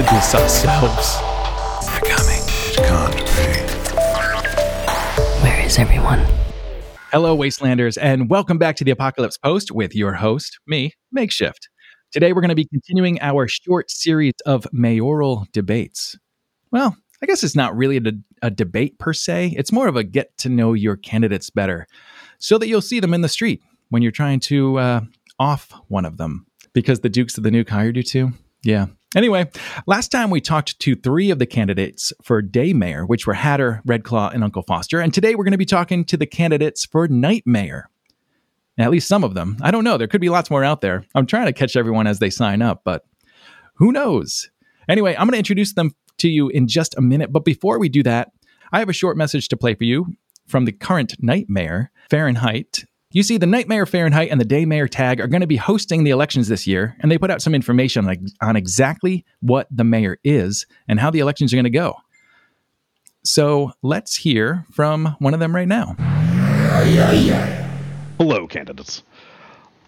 did this ourselves. They're coming. It can't be. Where is everyone? Hello, Wastelanders, and welcome back to the Apocalypse Post with your host, me, Makeshift. Today, we're going to be continuing our short series of mayoral debates. Well, I guess it's not really a debate per se. It's more of a get to know your candidates better so that you'll see them in the street when you're trying to off one of them because the Dukes of the Nuke hired you to. Yeah. Anyway, last time we talked to three of the candidates for Day Mayor, which were Hatter, Red Claw, and Uncle Foster. And today we're going to be talking to the candidates for Night Mayor. And at least some of them. I don't know. There could be lots more out there. I'm trying to catch everyone as they sign up, but who knows? Anyway, I'm going to introduce them to you in just a minute. But before we do that, I have a short message to play for you from the current Night Mayor, Fahrenheit. You see, the Night Mayor Fahrenheit and the Day Mayor Tag are going to be hosting the elections this year, and they put out some information on exactly what the mayor is and how the elections are going to go. So let's hear from one of them right now. Hello, candidates.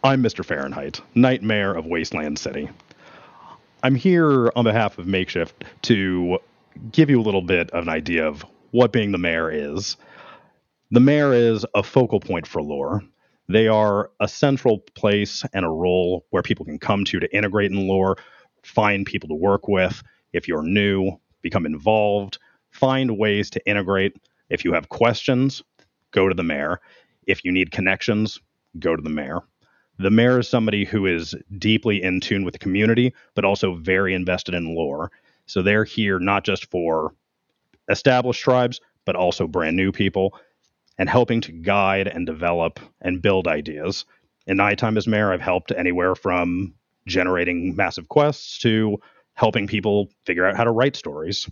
I'm Mr. Fahrenheit, Night Mayor of Wasteland City. I'm here on behalf of Makeshift to give you a little bit of an idea of what being the mayor is. The mayor is a focal point for lore. They are a central place and a role where people can come to integrate in lore, find people to work with. If you're new, become involved, find ways to integrate. If you have questions, go to the mayor. If you need connections, go to the mayor. The mayor is somebody who is deeply in tune with the community, but also very invested in lore. So they're here not just for established tribes, but also brand new people, and helping to guide and develop and build ideas. In my time as mayor, I've helped anywhere from generating massive quests to helping people figure out how to write stories.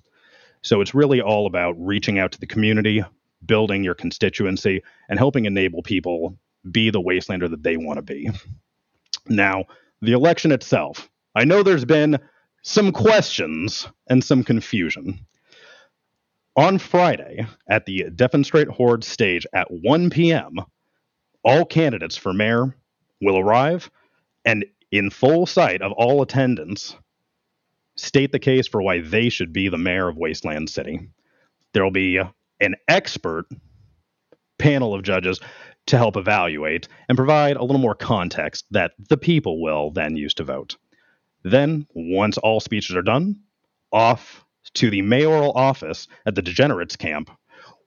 So it's really all about reaching out to the community, building your constituency, and helping enable people be the Wastelander that they want to be. Now, the election itself. I know there's been some questions and some confusion. On Friday, at the Demonstrate Horde stage at 1 p.m., all candidates for mayor will arrive and, in full sight of all attendants, state the case for why they should be the mayor of Wasteland City. There will be an expert panel of judges to help evaluate and provide a little more context that the people will then use to vote. Then, once all speeches are done, off to the mayoral office at the Degenerates camp,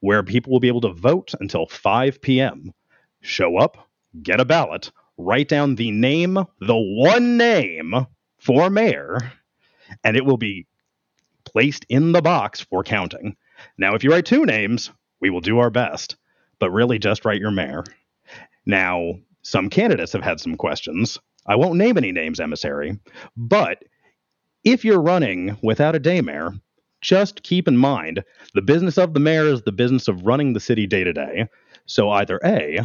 where people will be able to vote until 5 p.m. Show up, get a ballot, write down the name, the one name for mayor, and it will be placed in the box for counting. Now, if you write two names, we will do our best, but really just write your mayor. Now, some candidates have had some questions. I won't name any names, Emissary, but if you're running without a day mayor, just keep in mind the business of the mayor is the business of running the city day to day. So either A,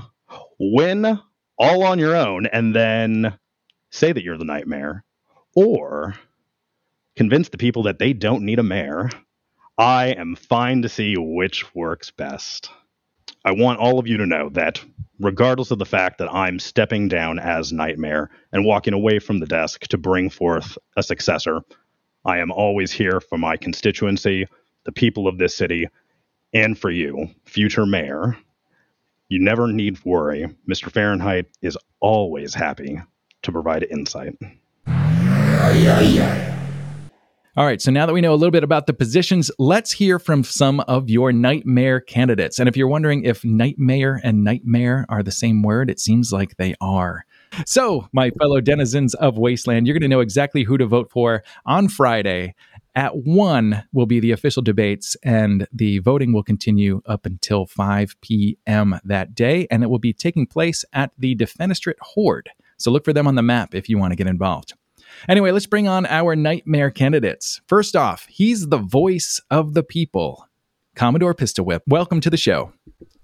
win all on your own and then say that you're the night mayor, or convince the people that they don't need a mayor. I am fine to see which works best. I want all of you to know that regardless of the fact that I'm stepping down as Night Mayor and walking away from the desk to bring forth a successor, I am always here for my constituency, the people of this city, and for you, future mayor. You never need worry. Mr. Fahrenheit is always happy to provide insight. All right, so now that we know a little bit about the positions, let's hear from some of your Night Mayor candidates. And if you're wondering if Night Mayor and Nightmare are the same word, it seems like they are. So, my fellow denizens of Wasteland, you're going to know exactly who to vote for on Friday. At 1 will be the official debates, and the voting will continue up until 5 p.m. that day, and it will be taking place at the Defenestrate Horde. So look for them on the map if you want to get involved. Anyway, let's bring on our nightmare candidates. First off, he's the voice of the people, Commodore Pistolwhip. Welcome to the show.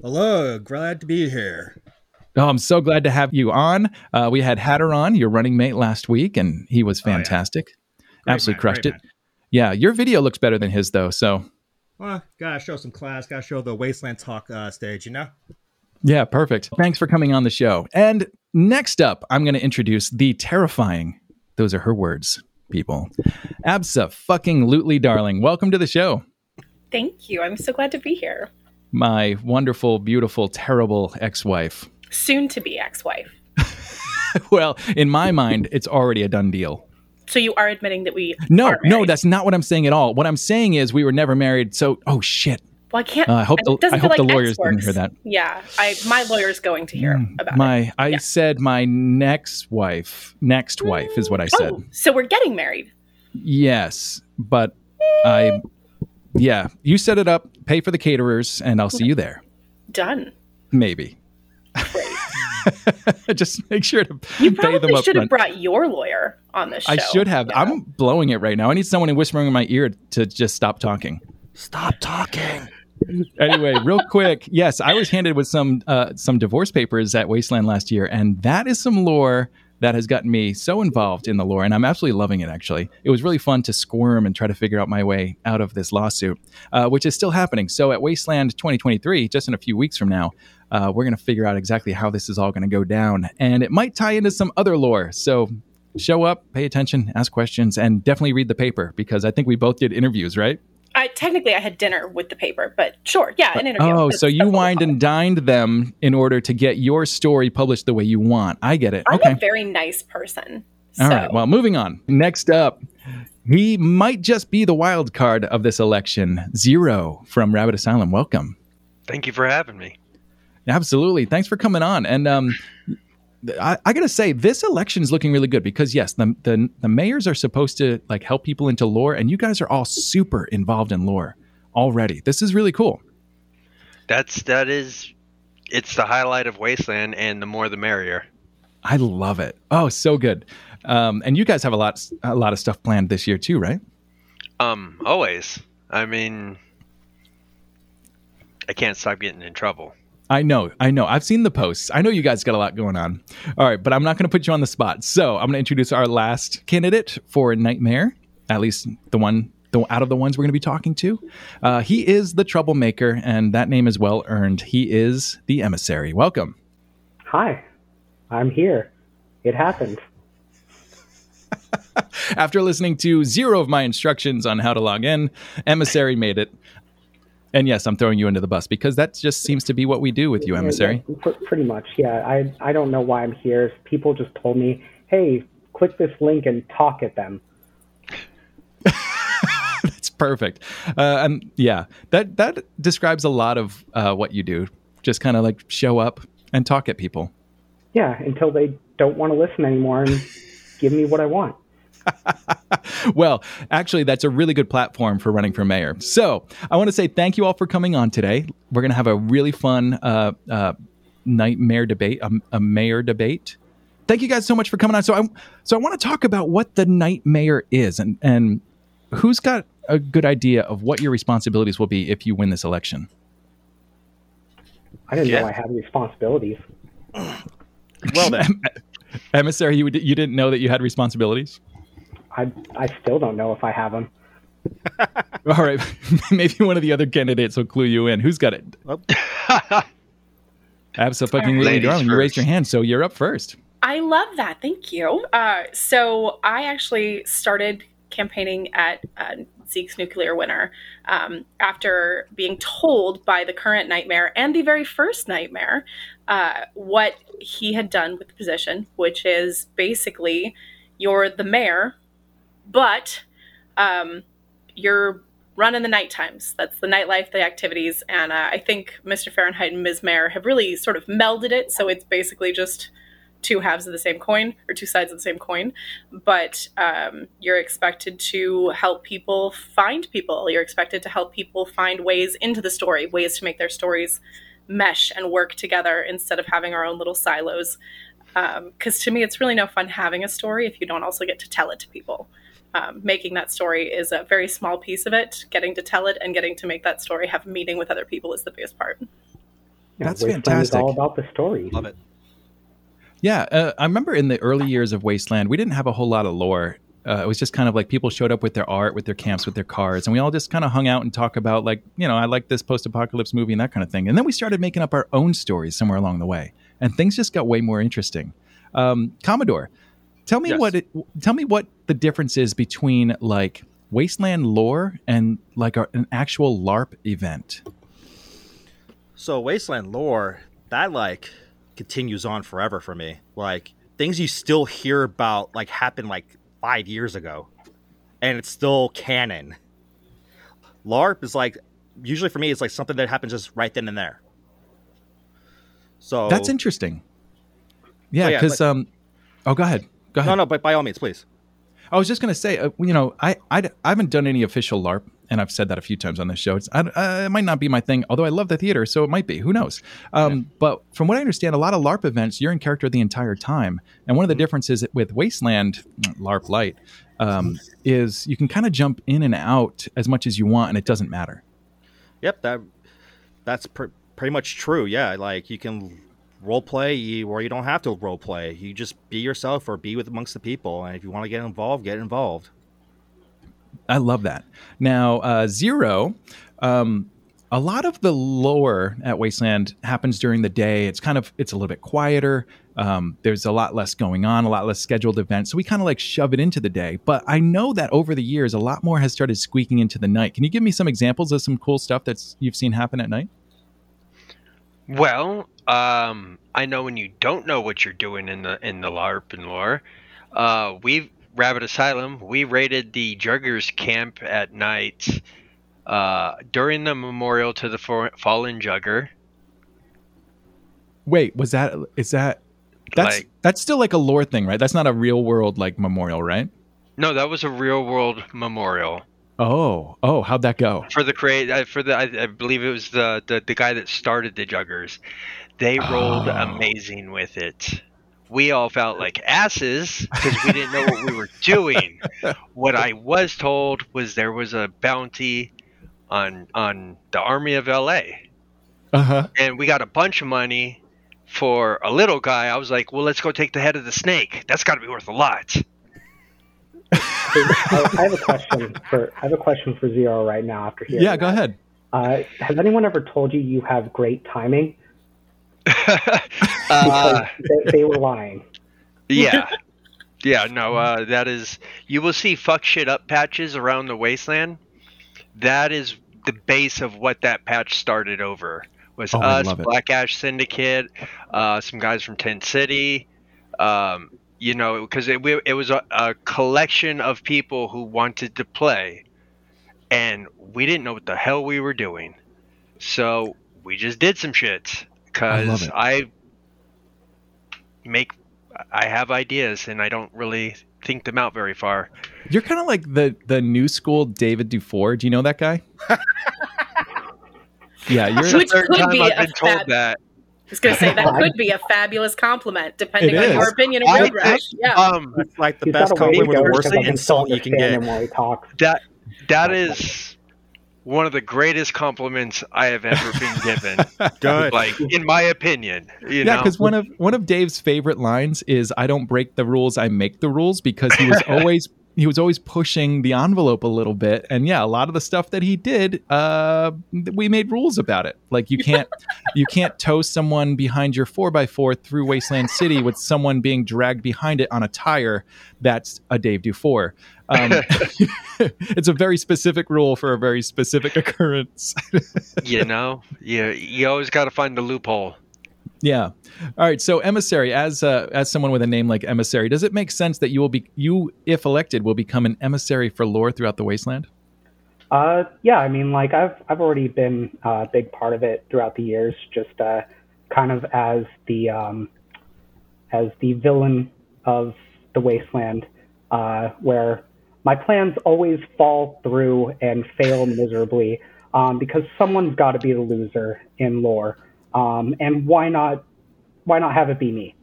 Hello, glad to be here. Oh, I'm so glad to have you on. We had Hatter on, your running mate, last week, and he was fantastic. Oh, yeah. Absolutely crushed it. Man. Yeah, your video looks better than his, though, so. Well, gotta show some class, gotta show the Wasteland Talk stage, you know? Yeah, perfect. Thanks for coming on the show. And next up, I'm going to introduce the terrifying — those are her words — people. Abso-Fucking-Lutely Darling, welcome to the show. Thank you. I'm so glad to be here. My wonderful, beautiful, terrible ex-wife. Soon to be ex-wife. Well, in my mind, it's already a done deal. So you are admitting that we are married. No, that's not what I'm saying at all. What I'm saying is we were never married. So, oh, shit. Well, I can't. I hope the lawyers didn't hear that. Yeah. My lawyer's going to hear about it. I said my next wife. Next wife is what I said. Oh, so we're getting married. Yes. But you set it up. Pay for the caterers and I'll see you there. Done. Maybe. Great. Just make sure to pay them up front. You probably should have brought your lawyer on this show. I should have. Yeah. I'm blowing it right now. I need someone whispering in my ear to just stop talking. Stop talking. Anyway, real quick. Yes, I was handed with some divorce papers at Wasteland last year, and that is some lore that has gotten me so involved in the lore, and I'm absolutely loving it, actually. It was really fun to squirm and try to figure out my way out of this lawsuit, which is still happening. So at Wasteland 2023, just in a few weeks from now, we're going to figure out exactly how this is all going to go down, and it might tie into some other lore. So show up, pay attention, ask questions, and definitely read the paper, because I think we both did interviews, right? Technically, I had dinner with the paper, but sure, yeah, an interview. Oh, so you wined and dined them in order to get your story published the way you want. I get it. I'm a very nice person. All right, well, moving on. Next up, he might just be the wild card of this election. Zero from Rabbit Asylum. Welcome. Thank you for having me. Absolutely. Thanks for coming on. And I got to say, this election is looking really good because, yes, the mayors are supposed to like help people into lore. And you guys are all super involved in lore already. This is really cool. It's the highlight of Wasteland, and the more the merrier. I love it. Oh, so good. And you guys have a lot of stuff planned this year, too, right? Always. I mean, I can't stop getting in trouble. I know. I've seen the posts. I know you guys got a lot going on. All right, but I'm not going to put you on the spot. So I'm going to introduce our last candidate for Night Mayor, at least out of the ones we're going to be talking to. He is the troublemaker, and that name is well earned. He is the Emissary. Welcome. Hi. I'm here. It happened. After listening to zero of my instructions on how to log in, Emissary made it. And yes, I'm throwing you under the bus because that just seems to be what we do with you, Emissary. Yeah, pretty much, yeah. I don't know why I'm here. People just told me, hey, click this link and talk at them. That's perfect. That describes a lot of what you do. Just kind of like show up and talk at people. Yeah, until they don't want to listen anymore and give me what I want. Well, actually, that's a really good platform for running for mayor. So I want to say thank you all for coming on today. We're going to have a really fun nightmare debate, a mayor debate. Thank you guys so much for coming on. So I want to talk about what the Night Mayor is and who's got a good idea of what your responsibilities will be if you win this election. I didn't know I had responsibilities. Well, then, Emissary, you didn't know that you had responsibilities? I still don't know if I have them. All right. Maybe one of the other candidates will clue you in. Who's got it? Abso-Fucking-Lutely Darling, you raised your hand, so you're up first. I love that. Thank you. So I actually started campaigning at Zeke's Nuclear Winter after being told by the current Nightmare and the very first Nightmare what he had done with the position, which is basically you're the mayor, but you're running the night times. That's the nightlife, the activities. And I think Mr. Fahrenheit and Ms. Mayor have really sort of melded it. So it's basically just two halves of the same coin or two sides of the same coin. But you're expected to help people find people. You're expected to help people find ways into the story, ways to make their stories mesh and work together instead of having our own little silos. Because to me, it's really no fun having a story if you don't also get to tell it to people. Making that story is a very small piece of it. Getting to tell it and getting to make that story have a meeting with other people is the biggest part. Yeah, that's fantastic. It's all about the story. Love it. Yeah, I remember in the early years of Wasteland, we didn't have a whole lot of lore. It was just kind of like people showed up with their art, with their camps, with their cars, and we all just kind of hung out and talk about like, you know, I like this post-apocalypse movie and that kind of thing. And then we started making up our own stories somewhere along the way, and things just got way more interesting. Commodore, Tell me what the difference is between like Wasteland lore and like an actual LARP event. So Wasteland lore, that like continues on forever for me. Like things you still hear about like happened like 5 years ago and it's still canon. LARP is like, usually for me, it's like something that happens just right then and there. So that's interesting. Yeah, because so yeah, oh, go ahead. No, but by all means, please. I was just gonna say, I haven't done any official LARP, and I've said that a few times on this show. It might not be my thing, although I love the theater, so it might be. Who knows? But from what I understand, a lot of LARP events, you're in character the entire time, and one of the differences with Wasteland LARP Light is you can kind of jump in and out as much as you want, and it doesn't matter. Yep, that's pretty much true. Yeah, like you can role play or you don't have to role play. You just be yourself or be with amongst the people, and if you want to get involved, get involved. I love that. Now, Zero, a lot of the lore at Wasteland happens during the day. It's a little bit quieter. There's a lot less going on, a lot less scheduled events. So we kind of like shove it into the day. But I know that over the years, a lot more has started squeaking into the night. Can you give me some examples of some cool stuff that you've seen happen at night? Well, I know when you don't know what you're doing in the LARP and lore, Rabbit Asylum, we raided the Juggers camp at night during the memorial to the fallen Jugger. Wait, that's still like a lore thing, right? That's not a real world like memorial, right? No, that was a real world memorial. Oh, how'd that go? I believe it was the guy that started the Juggers. They rolled amazing with it. We all felt like asses because we didn't know what we were doing. What I was told was there was a bounty on the Army of L.A. Uh-huh. And we got a bunch of money for a little guy. I was like, well, let's go take the head of the snake. That's got to be worth a lot. I have a question for Zero right now after hearing that. Go ahead. Has anyone ever told you have great timing? They were lying. That is, you will see fuck shit up patches around the Wasteland. That is the base of what that patch started over was us, Black Ash Syndicate, some guys from Tent City, because it was a collection of people who wanted to play and we didn't know what the hell we were doing, so we just did some shit. Because I have ideas and I don't really think them out very far. You're kind of like the new school David Dufour. Do you know that guy? Yeah, you're the third time I've been told that. I was going to say that could be a fabulous compliment, depending on your opinion of Road Rash. Yeah, it's like the best compliment with the worst insult you can get. That is one of the greatest compliments I have ever been given. Good. Like, in my opinion. You know? Because one of Dave's favorite lines is, I don't break the rules, I make the rules, because he was always pushing the envelope a little bit. And yeah, a lot of the stuff that he did, we made rules about it. Like you can't tow someone behind your 4x4 through Wasteland City with someone being dragged behind it on a tire. That's a Dave Dufour. It's a very specific rule for a very specific occurrence. You always got to find the loophole. Yeah. All right. So Emissary, as someone with a name like Emissary, does it make sense that if elected, will become an emissary for lore throughout the Wasteland? Yeah. I mean, like I've already been a big part of it throughout the years, just kind of as the villain of the Wasteland, where my plans always fall through and fail miserably, because someone's got to be the loser in lore. And why not have it be me?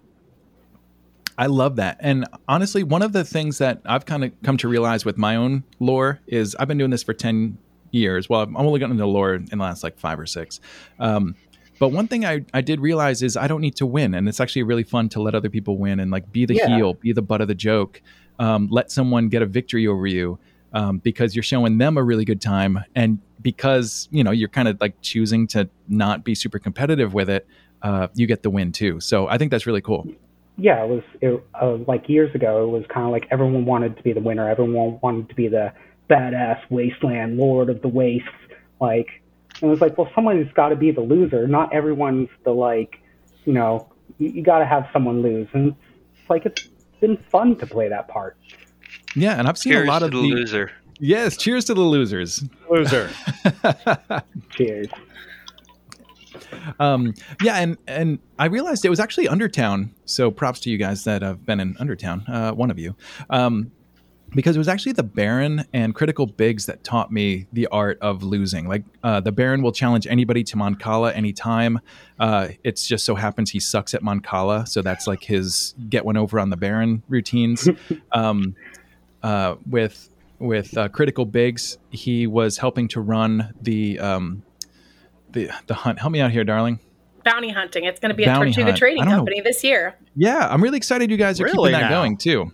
I love that. And honestly, one of the things that I've kind of come to realize with my own lore is I've been doing this for 10 years. Well, I've only gotten into lore in the last like 5 or 6. But one thing I did realize is I don't need to win. And it's actually really fun to let other people win and like be the heel, be the butt of the joke. Let someone get a victory over you, because you're showing them a really good time. And because, you're kind of like choosing to not be super competitive with it, you get the win too. So I think that's really cool. yeah, it was like years ago, it was kind of like everyone wanted to be the winner. Everyone wanted to be the badass wasteland lord of the wastes. Like, and it was like, well, someone's got to be the loser. Not everyone's the, like, you know, you got to have someone lose. And it's like, it's been fun to play that part. Yeah, and I've seen a lot of the loser. Yes, cheers to the losers. Loser. Cheers. Yeah, and I realized it was actually Undertown. So props to you guys that have been in Undertown, one of you. Because it was actually the Baron and Critical Biggs that taught me the art of losing. Like, the Baron will challenge anybody to Moncala anytime. It's just so happens he sucks at Moncala. So that's like his get one over on the Baron routines. With Critical Biggs, he was helping to run the hunt. Help me out here, darling. Bounty hunting. It's going to be at Tortuga Trading Company this year. Yeah, I'm really excited you guys are keeping that going too.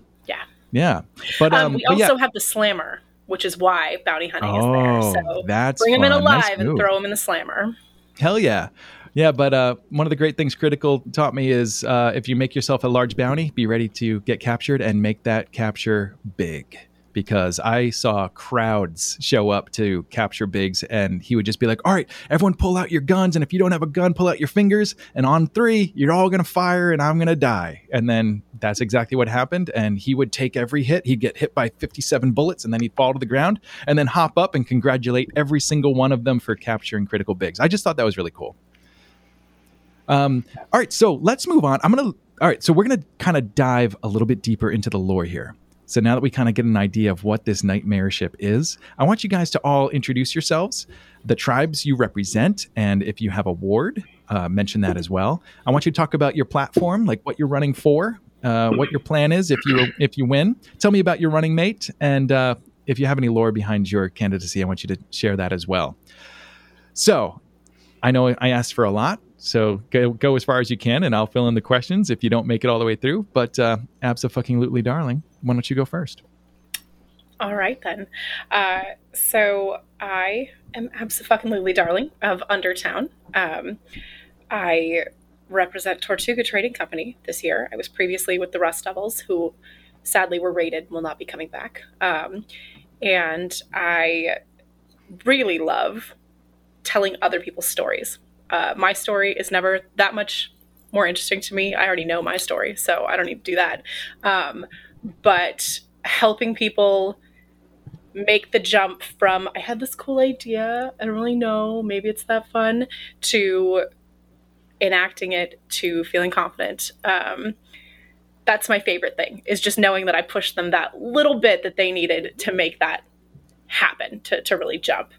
Yeah, but we also have the slammer, which is why bounty hunting is there. So that's bring them in alive and throw them in the slammer. Hell yeah. Yeah, but one of the great things Critical taught me is if you make yourself a large bounty, be ready to get captured and make that capture big. Because I saw crowds show up to capture Biggs, and he would just be like, all right, everyone pull out your guns. And if you don't have a gun, pull out your fingers. And on three, you're all going to fire and I'm going to die. And then that's exactly what happened. And he would take every hit. He'd get hit by 57 bullets and then he'd fall to the ground and then hop up and congratulate every single one of them for capturing Critical Biggs. I just thought that was really cool. All right, so let's move on. All right, so we're going to kind of dive a little bit deeper into the lore here. So now that we kind of get an idea of what this nightmareship is, I want you guys to all introduce yourselves, the tribes you represent, and if you have a ward, mention that as well. I want you to talk about your platform, like what you're running for, what your plan is if you win. Tell me about your running mate, and if you have any lore behind your candidacy, I want you to share that as well. So I know I asked for a lot. So go as far as you can, and I'll fill in the questions if you don't make it all the way through. But Abso-Fucking-Lutely Darling, why don't you go first? All right, then. So I am Abso-Fucking-Lutely Darling of Undertown. I represent Tortuga Trading Company this year. I was previously with the Rust Devils, who sadly were raided and will not be coming back. And I really love telling other people's stories. My story is never that much more interesting to me. I already know my story, so I don't need to do that. But helping people make the jump from, I had this cool idea, I don't really know, maybe it's that fun, to enacting it, to feeling confident. That's my favorite thing, is just knowing that I pushed them that little bit that they needed to make that happen, to really jump.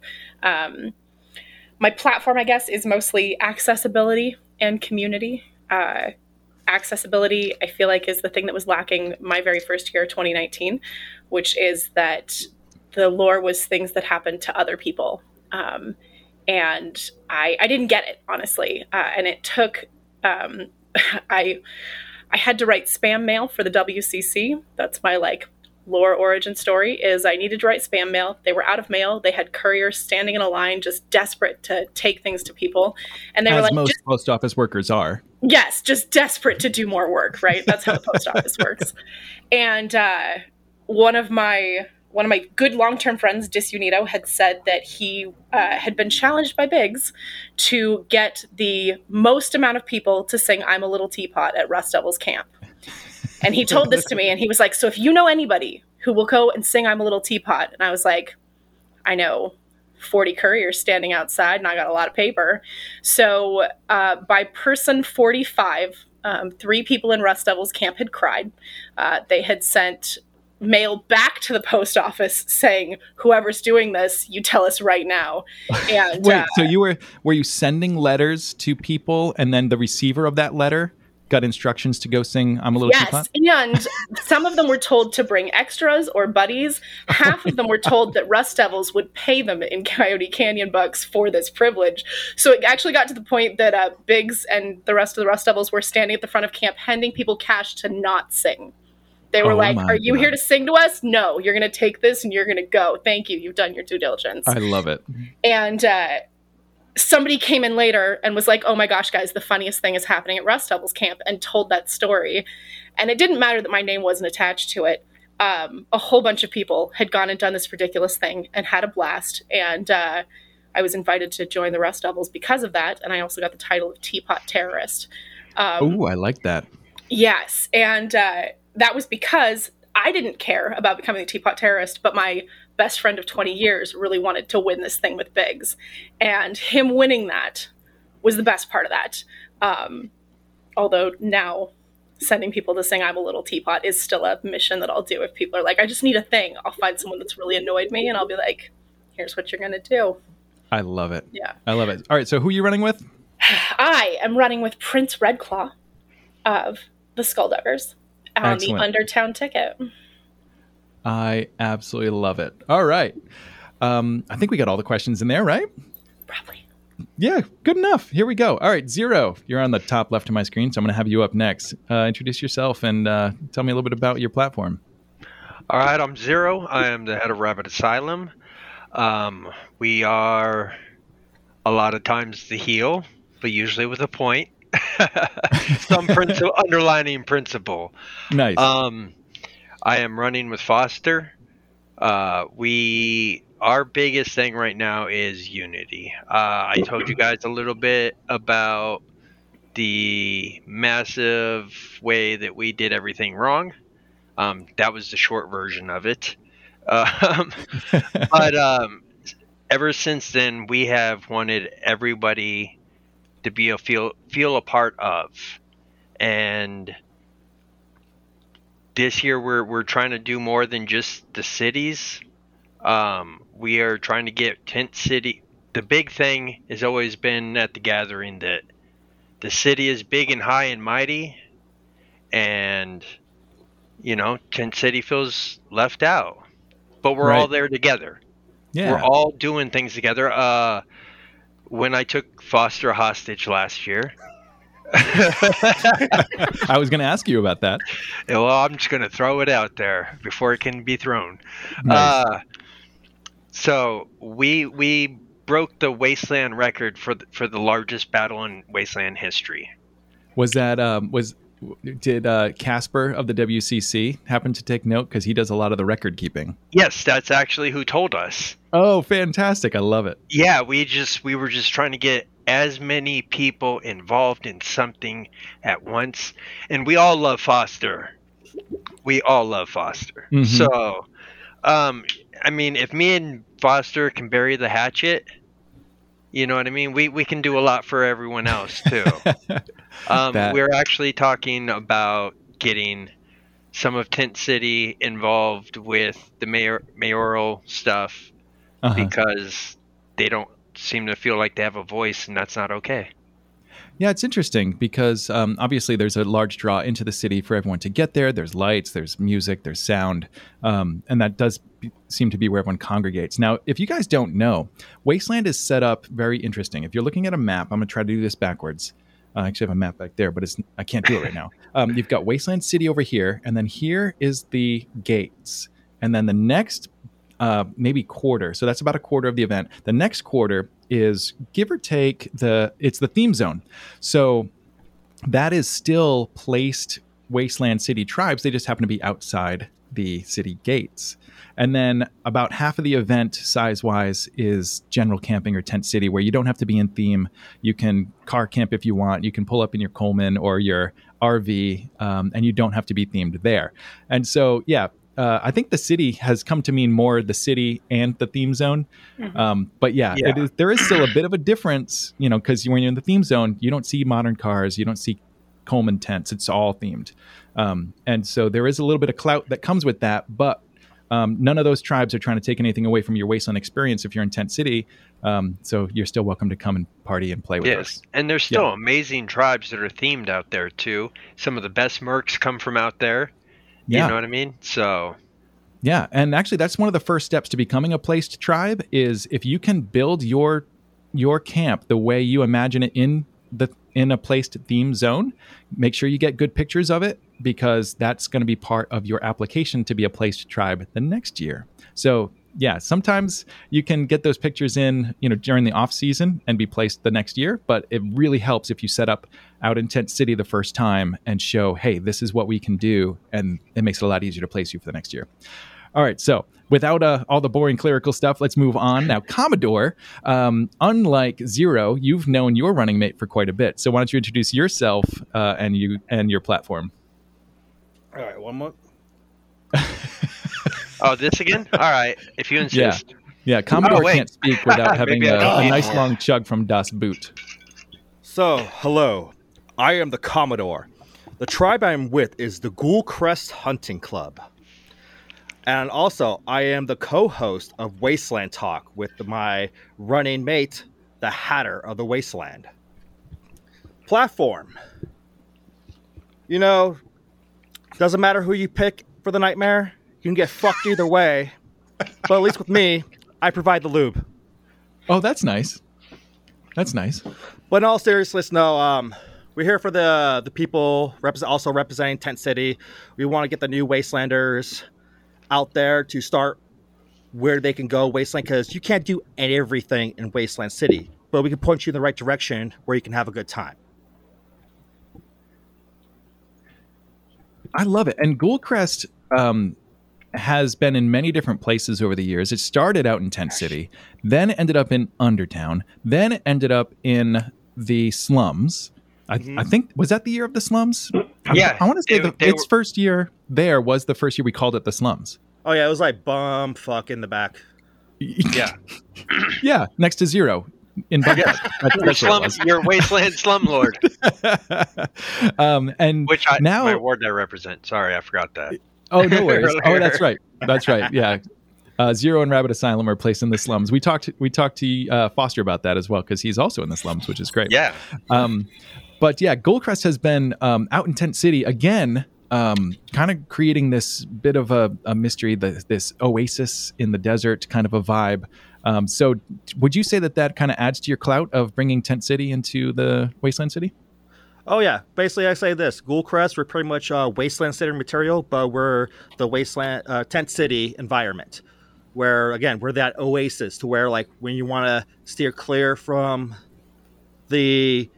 My platform, I guess, is mostly accessibility and community. Accessibility, I feel like, is the thing that was lacking my very first year, 2019, which is that the lore was things that happened to other people. And I didn't get it, honestly. And it took, I had to write spam mail for the WCC. That's my, like, lore origin story, is I needed to write spam mail. They were out of mail. They had couriers standing in a line, just desperate to take things to people. And they were like, most post office workers are. Yes. Just desperate to do more work. Right. That's how the post office works. And, one of my good long-term friends, Disunito, had said that he had been challenged by Biggs to get the most amount of people to sing I'm a Little Teapot at Rust Devil's camp. And he told this to me, and he was like, so if you know anybody who will go and sing I'm a Little Teapot, and I was like, I know 40 couriers standing outside, and I got a lot of paper. So by person 45, three people in Rust Devil's camp had cried. They had sent mail back to the post office saying, whoever's doing this, you tell us right now. And, wait, so you were you sending letters to people, and then the receiver of that letter got instructions to go sing I'm a Little Teapot? Yes, and some of them were told to bring extras or buddies. Half of them were told that Rust Devils would pay them in Coyote Canyon bucks for this privilege. So it actually got to the point that Biggs and the rest of the Rust Devils were standing at the front of camp handing people cash to not sing. They were like, are you here to sing to us? No, you're going to take this and you're going to go. Thank you. You've done your due diligence. I love it. And somebody came in later and was like, oh my gosh, guys, the funniest thing is happening at Rust Devil's camp, and told that story. And it didn't matter that my name wasn't attached to it. A whole bunch of people had gone and done this ridiculous thing and had a blast. And I was invited to join the Rust Devils because of that. And I also got the title of Teapot Terrorist. Oh, I like that. Yes. And that was because I didn't care about becoming a Teapot Terrorist, but my best friend of 20 years really wanted to win this thing with Biggs. And him winning that was the best part of that. Although now sending people to sing I'm a Little Teapot is still a mission that I'll do. If people are like, I just need a thing, I'll find someone that's really annoyed me and I'll be like, here's what you're going to do. I love it. Yeah. I love it. All right. So who are you running with? I am running with Prince Redclaw of the Skullduggers on Excellent. The Undertown ticket. I absolutely love it. All right. I think we got all the questions in there, right? Probably. Yeah, good enough. Here we go. All right, Zero, you're on the top left of my screen, so I'm going to have you up next. Introduce yourself and tell me a little bit about your platform. All right, I'm Zero. I am the head of Rabbit Asylum. We are a lot of times the heel, but usually with a point. Some underlining principle. Nice. I am running with Foster. Our biggest thing right now is unity. I told you guys a little bit about the massive way that we did everything wrong. That was the short version of it. But ever since then, we have wanted everybody to be a feel a part of. And this year, we're trying to do more than just the cities. We are trying to get Tent City. The big thing has always been at the gathering that the city is big and high and mighty, and you know, Tent City feels left out. But we're all there together. Yeah. We're all doing things together. When I took Foster hostage last year. I was going to ask you about that. Well, I'm just going to throw it out there before it can be thrown. Nice. So we broke the Wasteland record for the largest battle in Wasteland history. Was that did Casper of the WCC happen to take note, because he does a lot of the record keeping? Yes, that's actually who told us. Oh, fantastic! I love it. Yeah, we were just trying to get as many people involved in something at once, and we all love Foster. Mm-hmm. So, I mean, if me and Foster can bury the hatchet, you know what I mean? We can do a lot for everyone else, too. We're actually talking about getting some of Tent City involved with the mayoral stuff, because they don't seem to feel like they have a voice, and that's not okay. Yeah, it's interesting because obviously there's a large draw into the city for everyone to get there. There's lights, there's music, there's sound, and that does seem to be where everyone congregates. Now, if you guys don't know, Wasteland is set up very interesting. If you're looking at a map, I'm going to try to do this backwards. I actually have a map back there, but I can't do it right now. You've got Wasteland City over here, and then here is the gates, and then the next maybe quarter. So that's about a quarter of the event. The next quarter is, give or take, it's the theme zone. So that is still placed Wasteland City tribes. They just happen to be outside the city gates. And then about half of the event size-wise is general camping or Tent City, where you don't have to be in theme. You can car camp if you want. You can pull up in your Coleman or your RV, and you don't have to be themed there. And so, yeah. I think the city has come to mean more the city and the theme zone. Mm-hmm. But yeah. There is still a bit of a difference, you know, because when you're in the theme zone, you don't see modern cars. You don't see Coleman tents. It's all themed. And so there is a little bit of clout that comes with that. But none of those tribes are trying to take anything away from your Wasteland experience if you're in Tent City. So you're still welcome to come and party and play with us. And there's still amazing tribes that are themed out there, too. Some of the best mercs come from out there. Yeah. You know what I mean? So, yeah. And actually, that's one of the first steps to becoming a placed tribe is if you can build your camp the way you imagine it in a placed theme zone, make sure you get good pictures of it, because that's going to be part of your application to be a placed tribe the next year. So yeah, sometimes you can get those pictures in, you know, during the off season and be placed the next year. But it really helps if you set up out in Tent City the first time and show, hey, this is what we can do. And it makes it a lot easier to place you for the next year. All right. So without all the boring clerical stuff, let's move on. Now, Commodore, unlike Zero, you've known your running mate for quite a bit. So why don't you introduce yourself and your platform? All right. 1 month. Oh, this again? All right. If you insist. Yeah. Commodore can't speak without having a nice long chug from Das Boot. So, hello. I am the Commodore. The tribe I am with is the Ghoulcrest Hunting Club. And also, I am the co-host of Wasteland Talk with my running mate, the Hatter of the Wasteland. Platform. You know, doesn't matter who you pick for the nightmare. You can get fucked either way. But at least with me, I provide the lube. Oh, that's nice. That's nice. But in all seriousness, no, we're here for the people also representing Tent City. We want to get the new Wastelanders out there to start where they can go Wasteland, because you can't do everything in Wasteland City, but we can point you in the right direction where you can have a good time. I love it. And Ghoulcrest has been in many different places over the years. It started out in Tent City, then ended up in Undertown, then ended up in the Slums. I think, was that the year of the Slums? Yeah. I want to say its first year there was the first year we called it the Slums. Oh, yeah. It was like bum fuck in the back. Yeah. Yeah. Next to Zero. In your wasteland slumlord. My ward I represent. Sorry, I forgot that. Oh, no worries. Oh, that's right. That's right. Yeah. Zero and Rabbit Asylum are placed in the Slums. We talked to Foster about that as well, because he's also in the Slums, which is great. Yeah. But yeah, Ghoulcrest has been out in Tent City again, kind of creating this bit of a mystery, this oasis in the desert kind of a vibe. So would you say that kind of adds to your clout of bringing Tent City into the Wasteland City? Oh, yeah. Basically, I say this. Ghoulcrest, we're pretty much Wasteland City material, but we're the Wasteland Tent City environment where, again, we're that oasis to where, like, when you want to steer clear from the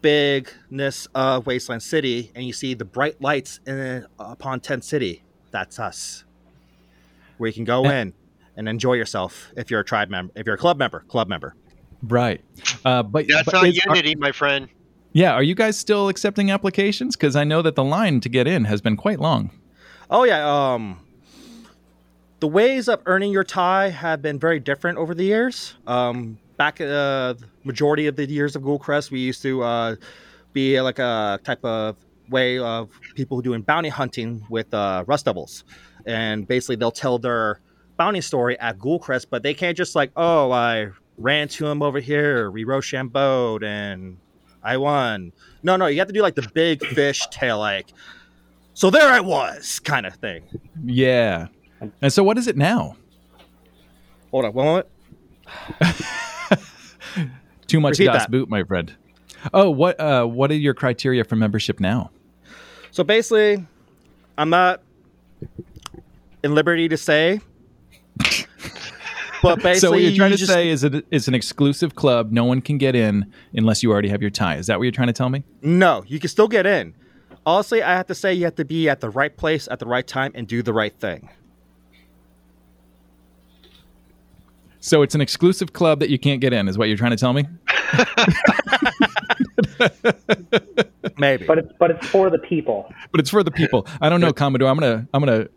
bigness of Wasteland City, and you see the bright lights upon Tent City. That's us. Where you can go in and enjoy yourself if you're a tribe member, if you're a club member. Right. But that's not unity, my friend. Yeah. Are you guys still accepting applications? Because I know that the line to get in has been quite long. Oh yeah. The ways of earning your tie have been very different over the years. Back the majority of the years of Ghoulcrest, we used to be like a type of way of people doing bounty hunting with Rust Devils. And basically they'll tell their bounty story at Ghoulcrest, but they can't just like, oh, I ran to him over here, we rochambeaued, and I won. No, you have to do like the big fish tale, like, so there I was kind of thing. Yeah. And so what is it now? Hold on, one moment. Too much Das Boot, my friend. Oh, what are your criteria for membership now? So basically, I'm not in liberty to say. But basically, so what you're trying to say is it is an exclusive club. No one can get in unless you already have your tie. Is that what you're trying to tell me? No, you can still get in. Honestly, I have to say you have to be at the right place at the right time and do the right thing. So it's an exclusive club that you can't get in, is what you're trying to tell me? Maybe. But it's for the people. But it's for the people. I don't know, Commodore. I'm gonna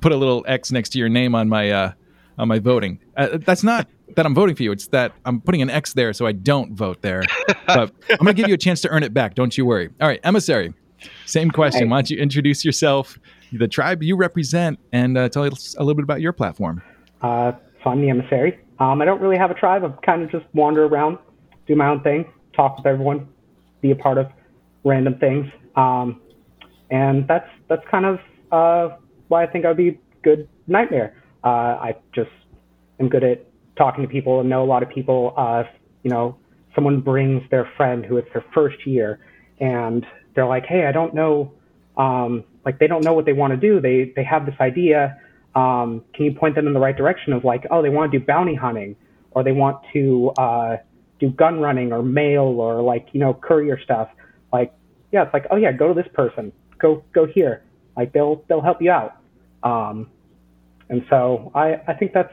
put a little X next to your name on my voting. That's not that I'm voting for you. It's that I'm putting an X there so I don't vote there. But I'm gonna give you a chance to earn it back. Don't you worry. All right, Emissary. Same question. Why don't you introduce yourself, the tribe you represent, and tell us a little bit about your platform. So I'm the Emissary. I don't really have a tribe. I kind of just wander around, do my own thing, talk with everyone, be a part of random things. And that's kind of why I think I'd be a good nightmare. I just am good at talking to people and know a lot of people. You know, someone brings their friend who it's their first year and they're like, hey, I don't know. Like they don't know what they want to do. They have this idea. Can you point them in the right direction of like, oh, they want to do bounty hunting, or they want to do gun running or mail or like, you know, courier stuff. Like, yeah, it's like, oh yeah, go to this person, go here. Like they'll help you out. And so I think that's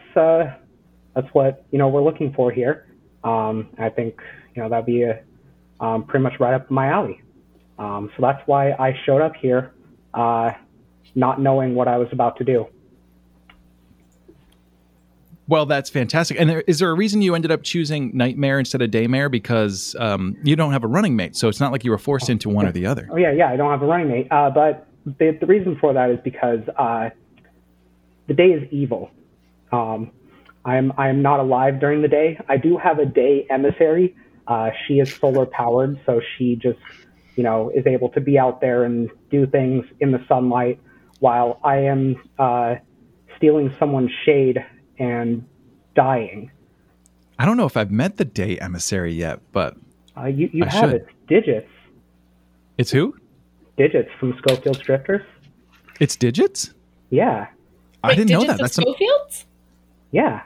what, you know, we're looking for here. I think, you know, that'd be a, pretty much right up my alley. So that's why I showed up here, not knowing what I was about to do. Well, that's fantastic. And is there a reason you ended up choosing Nightmare instead of Daymare? Because you don't have a running mate, so it's not like you were forced into one or the other. Oh, yeah, I don't have a running mate. But the reason for that is because the day is evil. I am not alive during the day. I do have a day emissary. She is solar powered, so she just, you know, is able to be out there and do things in the sunlight while I am stealing someone's shade and dying. I don't know if I've met the day emissary yet, but you have it. Digits. It's who? Digits from Schofield's Drifters. It's Digits? Yeah. Wait, I didn't know that. That's Schofield's? Yeah.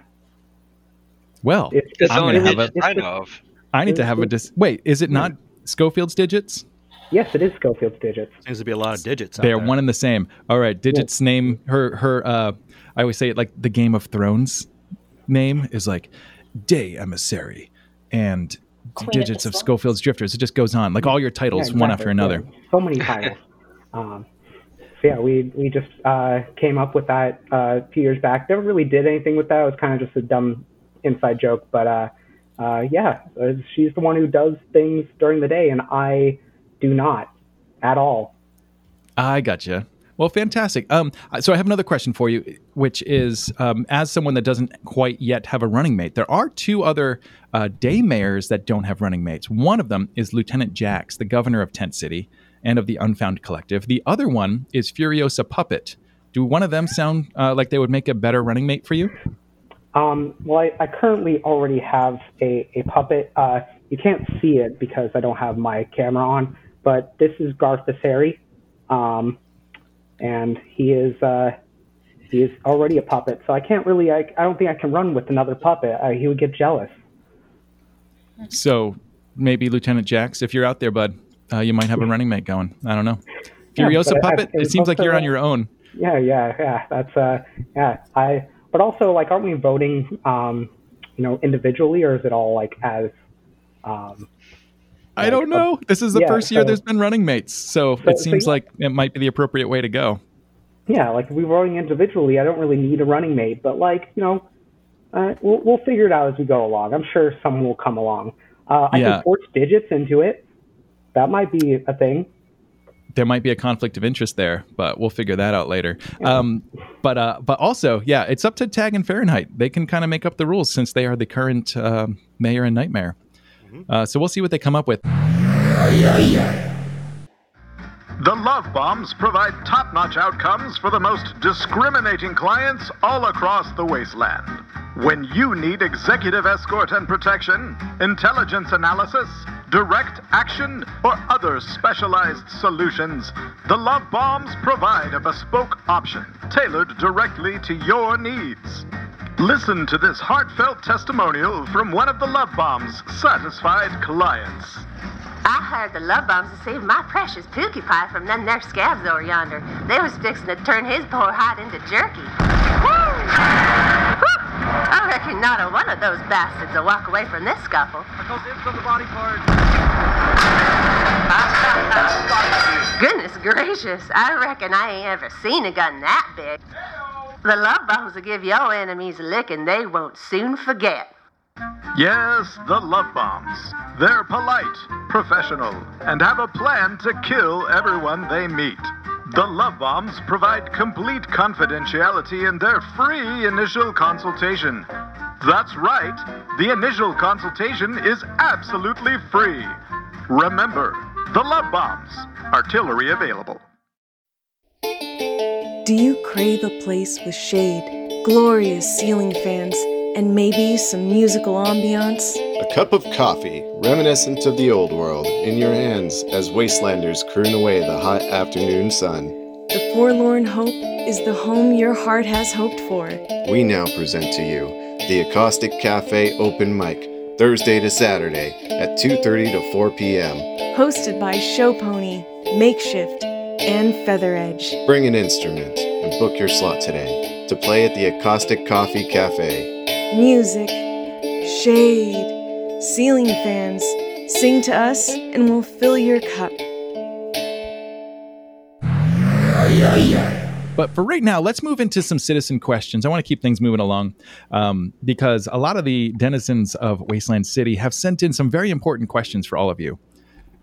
Well, it's I'm going to have a... I know of. I need to have a... Wait, is it not Schofield's Digits? Yes, it is Schofield's Digits. Seems to be a lot of digits out there. They're one and the same. All right, Digits' name, her I always say it like the Game of Thrones name is like Day Emissary and Digits of Schofield's Drifters. It just goes on. Like all your titles, exactly. One after another. Yeah. So many titles. So yeah, we just came up with that a few years back. Never really did anything with that. It was kind of just a dumb inside joke. But yeah, she's the one who does things during the day, and I do not at all. I gotcha. Well, fantastic. So I have another question for you, which is, as someone that doesn't quite yet have a running mate, there are two other day mayors that don't have running mates. One of them is Lieutenant Jax, the governor of Tent City and of the Unfound Collective. The other one is Furiosa Puppet. Do one of them sound like they would make a better running mate for you? Well, I currently already have a puppet. You can't see it because I don't have my camera on, but this is Garth Asseri, and he is already a puppet. So I can't really, I don't think I can run with another puppet. He would get jealous. So maybe Lieutenant Jax, if you're out there, bud, you might have a running mate going. I don't know. Furiosa Puppet, it seems like you're on your own. Yeah. That's, but also, like, aren't we voting, you know, individually, or is it all like as, I don't know. This is the first year there's been running mates, so it seems like it might be the appropriate way to go. Yeah, like if we were running individually, I don't really need a running mate, but like, you know, we'll figure it out as we go along. I'm sure someone will come along. I can force Digits into it. That might be a thing. There might be a conflict of interest there, but we'll figure that out later. But also, yeah, it's up to Tag and Fahrenheit. They can kind of make up the rules since they are the current mayor and nightmare. So we'll see what they come up with. The Love Bombs provide top-notch outcomes for the most discriminating clients all across the wasteland. When you need executive escort and protection, intelligence analysis, direct action, or other specialized solutions, the Love Bombs provide a bespoke option tailored directly to your needs. Listen to this heartfelt testimonial from one of the Love Bombs' satisfied clients. I heard the Love Bombs had saved my precious Pookie Pie from them there scabs over yonder. They was fixing to turn his poor hide into jerky. Woo! Woo! I reckon not a one of those bastards will walk away from this scuffle. I go dibs on the body part. Goodness gracious, I reckon I ain't ever seen a gun that big. The Love Bombs will give your enemies a licking they won't soon forget. Yes, the Love Bombs. They're polite, professional, and have a plan to kill everyone they meet. The Love Bombs provide complete confidentiality in their free initial consultation. That's right, the initial consultation is absolutely free. Remember, the Love Bombs. Artillery available. Do you crave a place with shade, glorious ceiling fans, and maybe some musical ambiance? A cup of coffee, reminiscent of the old world, in your hands as wastelanders croon away the hot afternoon sun. The forlorn hope is the home your heart has hoped for. We now present to you the Acoustic Cafe Open Mic, Thursday to Saturday at 2:30 to 4 p.m. Hosted by Showpony, Makeshift, and Featheredge. Bring an instrument and book your slot today to play at the Acoustic Coffee Cafe. Music, shade, ceiling fans, sing to us and we'll fill your cup. But for right now, let's move into some citizen questions. I want to keep things moving along because a lot of the denizens of Wasteland City have sent in some very important questions for all of you.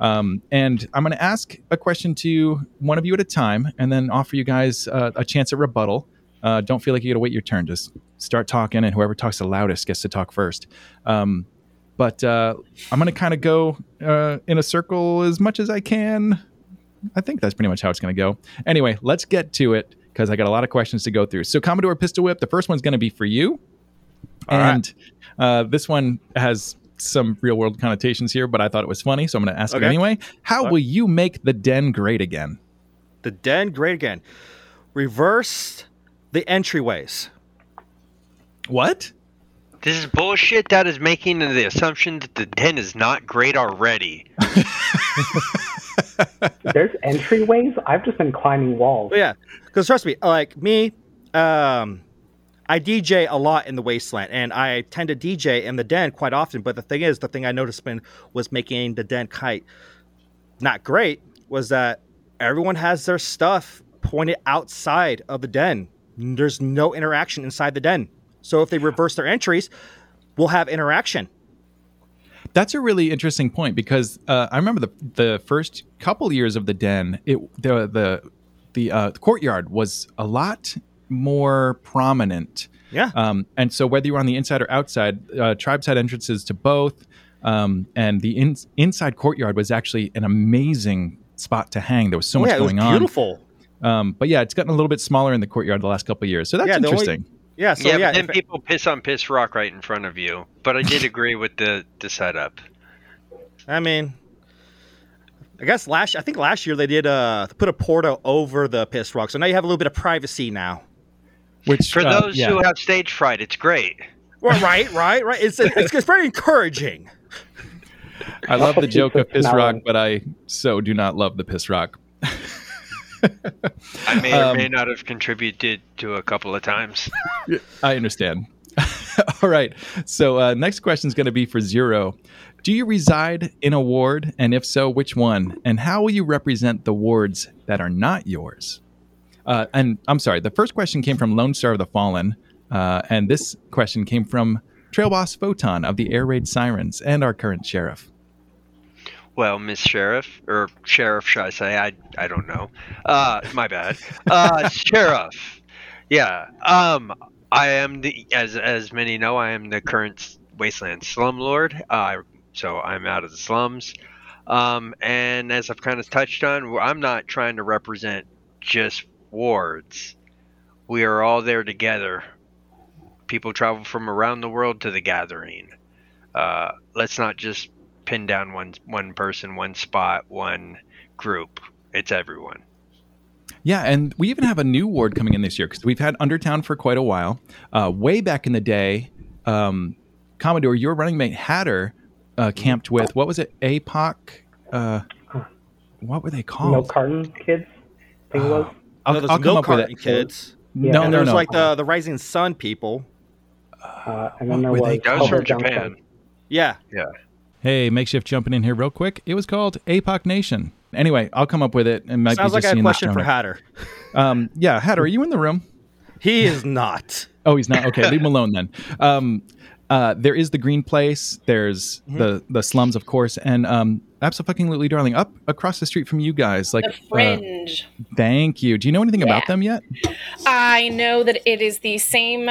And I'm going to ask a question to one of you at a time and then offer you guys a chance at rebuttal. Don't feel like you got to wait your turn. Just start talking, and whoever talks the loudest gets to talk first. But I'm going to kind of go in a circle as much as I can. I think that's pretty much how it's going to go. Anyway, let's get to it because I got a lot of questions to go through. So Commodore Pistolwhip, the first one's going to be for you. All right. This one has some real world connotations here, but I thought it was funny, so I'm going to ask it anyway. How will you make the den great again? The den great again. Reverse the entryways. What? This is bullshit. That is making the assumption that the den is not great already. There's entryways? I've just been climbing walls. Yeah, because trust me, like me, I DJ a lot in the Wasteland, and I tend to DJ in the den quite often. But the thing is, the thing I noticed when was making the den kite not great was that everyone has their stuff pointed outside of the den. There's no interaction inside the den. So if they reverse their entries, we'll have interaction. That's a really interesting point because I remember the first couple years of the den, the courtyard was a lot more prominent. Yeah. And so whether you were on the inside or outside, tribes had entrances to both. And the inside courtyard was actually an amazing spot to hang. There was so much going on. Yeah, it was beautiful. But yeah, it's gotten a little bit smaller in the courtyard the last couple of years. So that's interesting. But then people piss on Piss Rock right in front of you. But I did agree with the setup. I mean, I guess last year they did put a portal over the Piss Rock, so now you have a little bit of privacy now. Which for those who have stage fright, it's great. Well, right. It's very encouraging. I love the joke of Piss Rock, but I so do not love the Piss Rock. I may or may not have contributed to a couple of times. I understand. All right. So next question is going to be for Zero. Do you reside in a ward? And if so, which one? And how will you represent the wards that are not yours? And I'm sorry. The first question came from Lone Star of the Fallen. And this question came from Trail Boss Photon of the Air Raid Sirens and our current sheriff. Well, Miss Sheriff, or Sheriff, should I say? I don't know. My bad. Sheriff. Yeah. I am the, as many know, I am the current Wasteland slumlord. So I'm out of the slums. And as I've kind of touched on, I'm not trying to represent just wards. We are all there together. People travel from around the world to the gathering. Let's not just pin down one person, one spot, one group. It's everyone. Yeah, and we even have a new ward coming in this year because we've had Undertown for quite a while. Way back in the day, Commodore, your running mate Hatter camped with, what was it, APOC? What were they called? No Carton Kids? I'll come up with it. Kids. Yeah. No, and there was like the Rising Sun people. And then there was those from Japan. Yeah. Hey, Makeshift jumping in here real quick. It was called APOC Nation. Anyway, I'll come up with it. And sounds like I have a question for Hatter. Hatter, are you in the room? He is not. Oh, he's not? Okay, leave him alone then. There is the Green Place. There's the slums, of course. And Abso-Fucking-Lutely Darling, up across the street from you guys. Like, the Fringe. Thank you. Do you know anything about them yet? I know that it is the same,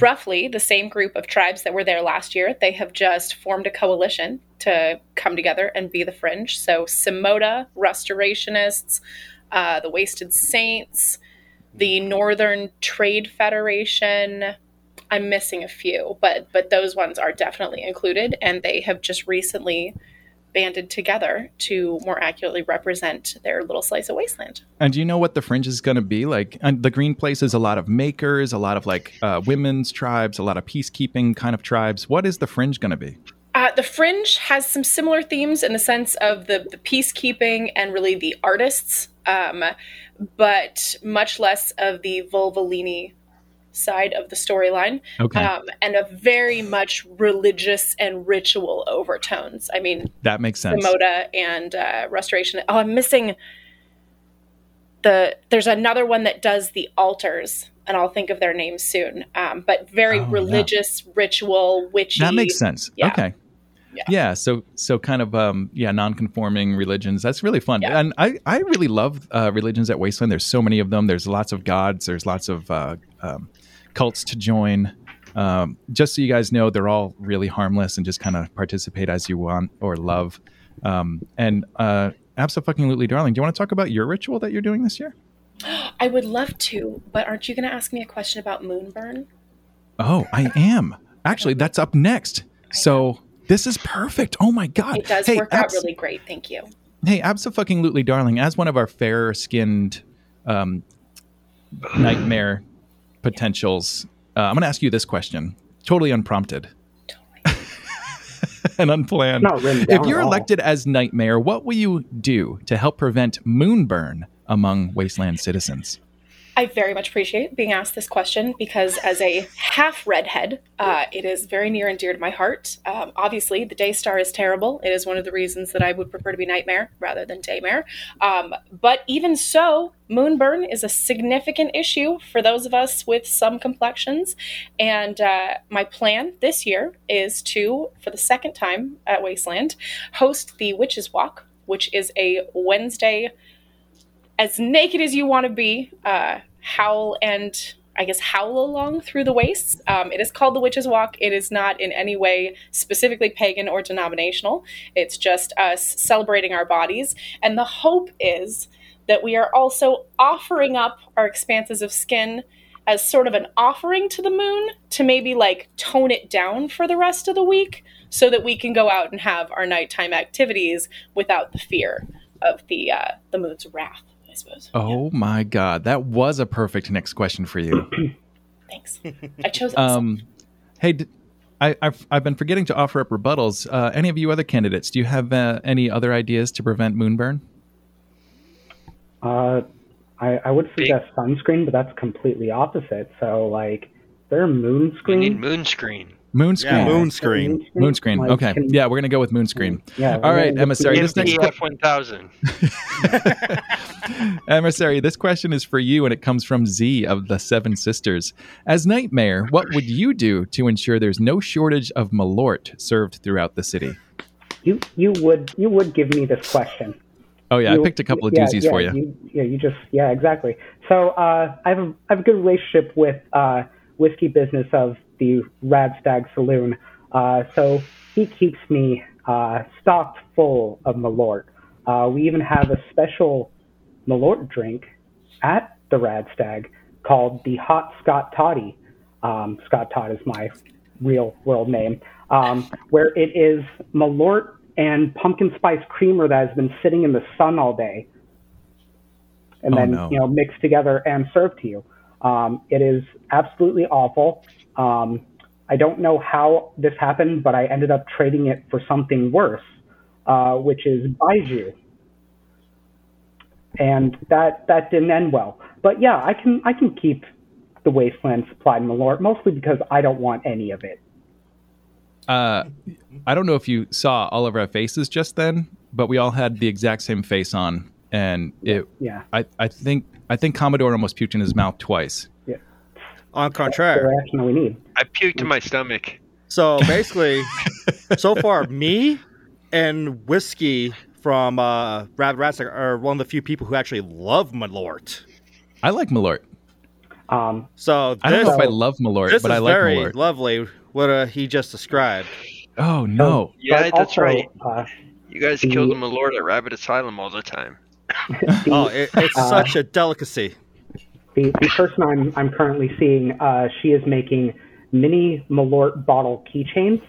roughly the same group of tribes that were there last year. They have just formed a coalition to come together and be the Fringe. So Simota, Restorationists, the Wasted Saints, the Northern Trade Federation. I'm missing a few, but those ones are definitely included. And they have just recently banded together to more accurately represent their little slice of wasteland. And do you know what the Fringe is going to be like? And the Green Place is a lot of makers, a lot of like women's tribes, a lot of peacekeeping kind of tribes. What is the Fringe going to be? The Fringe has some similar themes in the sense of the peacekeeping and really the artists, but much less of the Volvolini side of the storyline, okay. And a very much religious and ritual overtones. I mean, that makes sense. Remoda and Restoration. Oh, I'm missing there's another one that does the altars, and I'll think of their names soon. But very religious, yeah. Ritual, witchy. That makes sense. Yeah. Okay. Yeah. So kind of, non-conforming religions. That's really fun. Yeah. And I really love religions at Wasteland. There's so many of them. There's lots of gods. There's lots of cults to join. Just so you guys know, they're all really harmless and just kind of participate as you want or love. And Abso-Fucking-Lutely Darling, do you want to talk about your ritual that you're doing this year? I would love to, but aren't you going to ask me a question about Moonburn? Oh, I am. Actually, that's up next. So... this is perfect. Oh, my God. It does work out really great. Thank you. Hey, Abso-Fucking-Lutely Darling, as one of our fair-skinned nightmare potentials, I'm going to ask you this question. Totally unprompted. Totally. And unplanned. Not written down. If you're elected as Night Mayor, what will you do to help prevent moonburn among Wasteland citizens? I very much appreciate being asked this question because as a half redhead, it is very near and dear to my heart. Obviously, the Day Star is terrible. It is one of the reasons that I would prefer to be Nightmare rather than Day Mayor. But even so, Moonburn is a significant issue for those of us with some complexions. And my plan this year is to, for the second time at Wasteland, host the Witches Walk, which is a Wednesday as naked as you want to be, howl and I guess howl along through the wastes. It is called the Witch's Walk. It is not in any way specifically pagan or denominational. It's just us celebrating our bodies. And the hope is that we are also offering up our expanses of skin as sort of an offering to the moon to maybe like tone it down for the rest of the week so that we can go out and have our nighttime activities without the fear of the moon's wrath. My God. That was a perfect next question for you. Thanks. I chose it. Hey, I've been forgetting to offer up rebuttals. Any of you other candidates, do you have any other ideas to prevent moonburn? I would suggest sunscreen, but that's completely opposite. So, like, there are moonscreen. We need moonscreen. Moonscreen. Okay. Yeah, we're going to go with Moonscreen. Yeah, all right, Emissary. This next F1000. Emissary, this question is for you, and it comes from Z of the Seven Sisters. As Night Mayor, what would you do to ensure there's no shortage of Malort served throughout the city? You would give me this question. Oh, yeah, I picked a couple of doozies for you. Exactly. So I have a good relationship with whiskey business of the Radstag Saloon, so he keeps me stocked full of Malort. We even have a special Malort drink at the Radstag called the Hot Scott Toddy. Scott Todd is my real world name, where it is Malort and pumpkin spice creamer that has been sitting in the sun all day and mixed together and served to you. It is absolutely awful. I don't know how this happened, but I ended up trading it for something worse, which is Baiju. And that didn't end well. But yeah, I can keep the Wasteland supplied Malort, mostly because I don't want any of it. I don't know if you saw all of our faces just then, but we all had the exact same face on. And I think Commodore almost puked in his mouth twice. Yeah. On contrary, I puked in my stomach. So basically, so far, me and Whiskey from Rabbit Ratsack are one of the few people who actually love Malort. I like Malort. I don't know if I love Malort, but I like Malort. This is very lovely, what he just described. Oh, no. Yeah, that's also, right. You guys killed the Malort at Rabbit Asylum all the time. It's such a delicacy. The person I'm currently seeing, she is making mini Malort bottle keychains.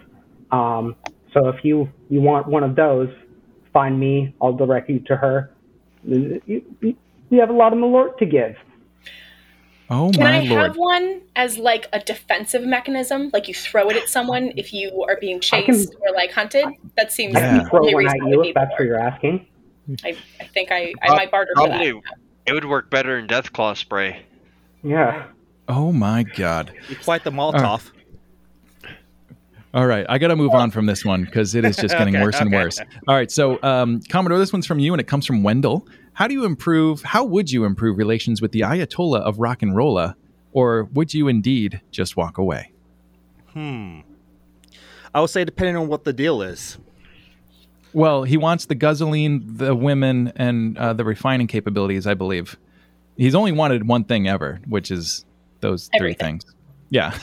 So if you want one of those, find me, I'll direct you to her. We have a lot of Malort to give. Oh, can I have one as like a defensive mechanism? Like you throw it at someone if you are being chased or like hunted? That seems really reasonable. If that's what you're asking. I think I might barter for that. It would work better in Deathclaw spray. Yeah. Oh my god. You quite the Molotov. All right, I got to move on from this one because it is just getting worse and worse. All right, so Commodore, this one's from you and it comes from Wendell. How would you improve relations with the Ayatollah of rock and rolla, or would you indeed just walk away? I would say depending on what the deal is. Well, he wants the guzzling, the women, and the refining capabilities, I believe. He's only wanted one thing ever, which is those three things. Yeah.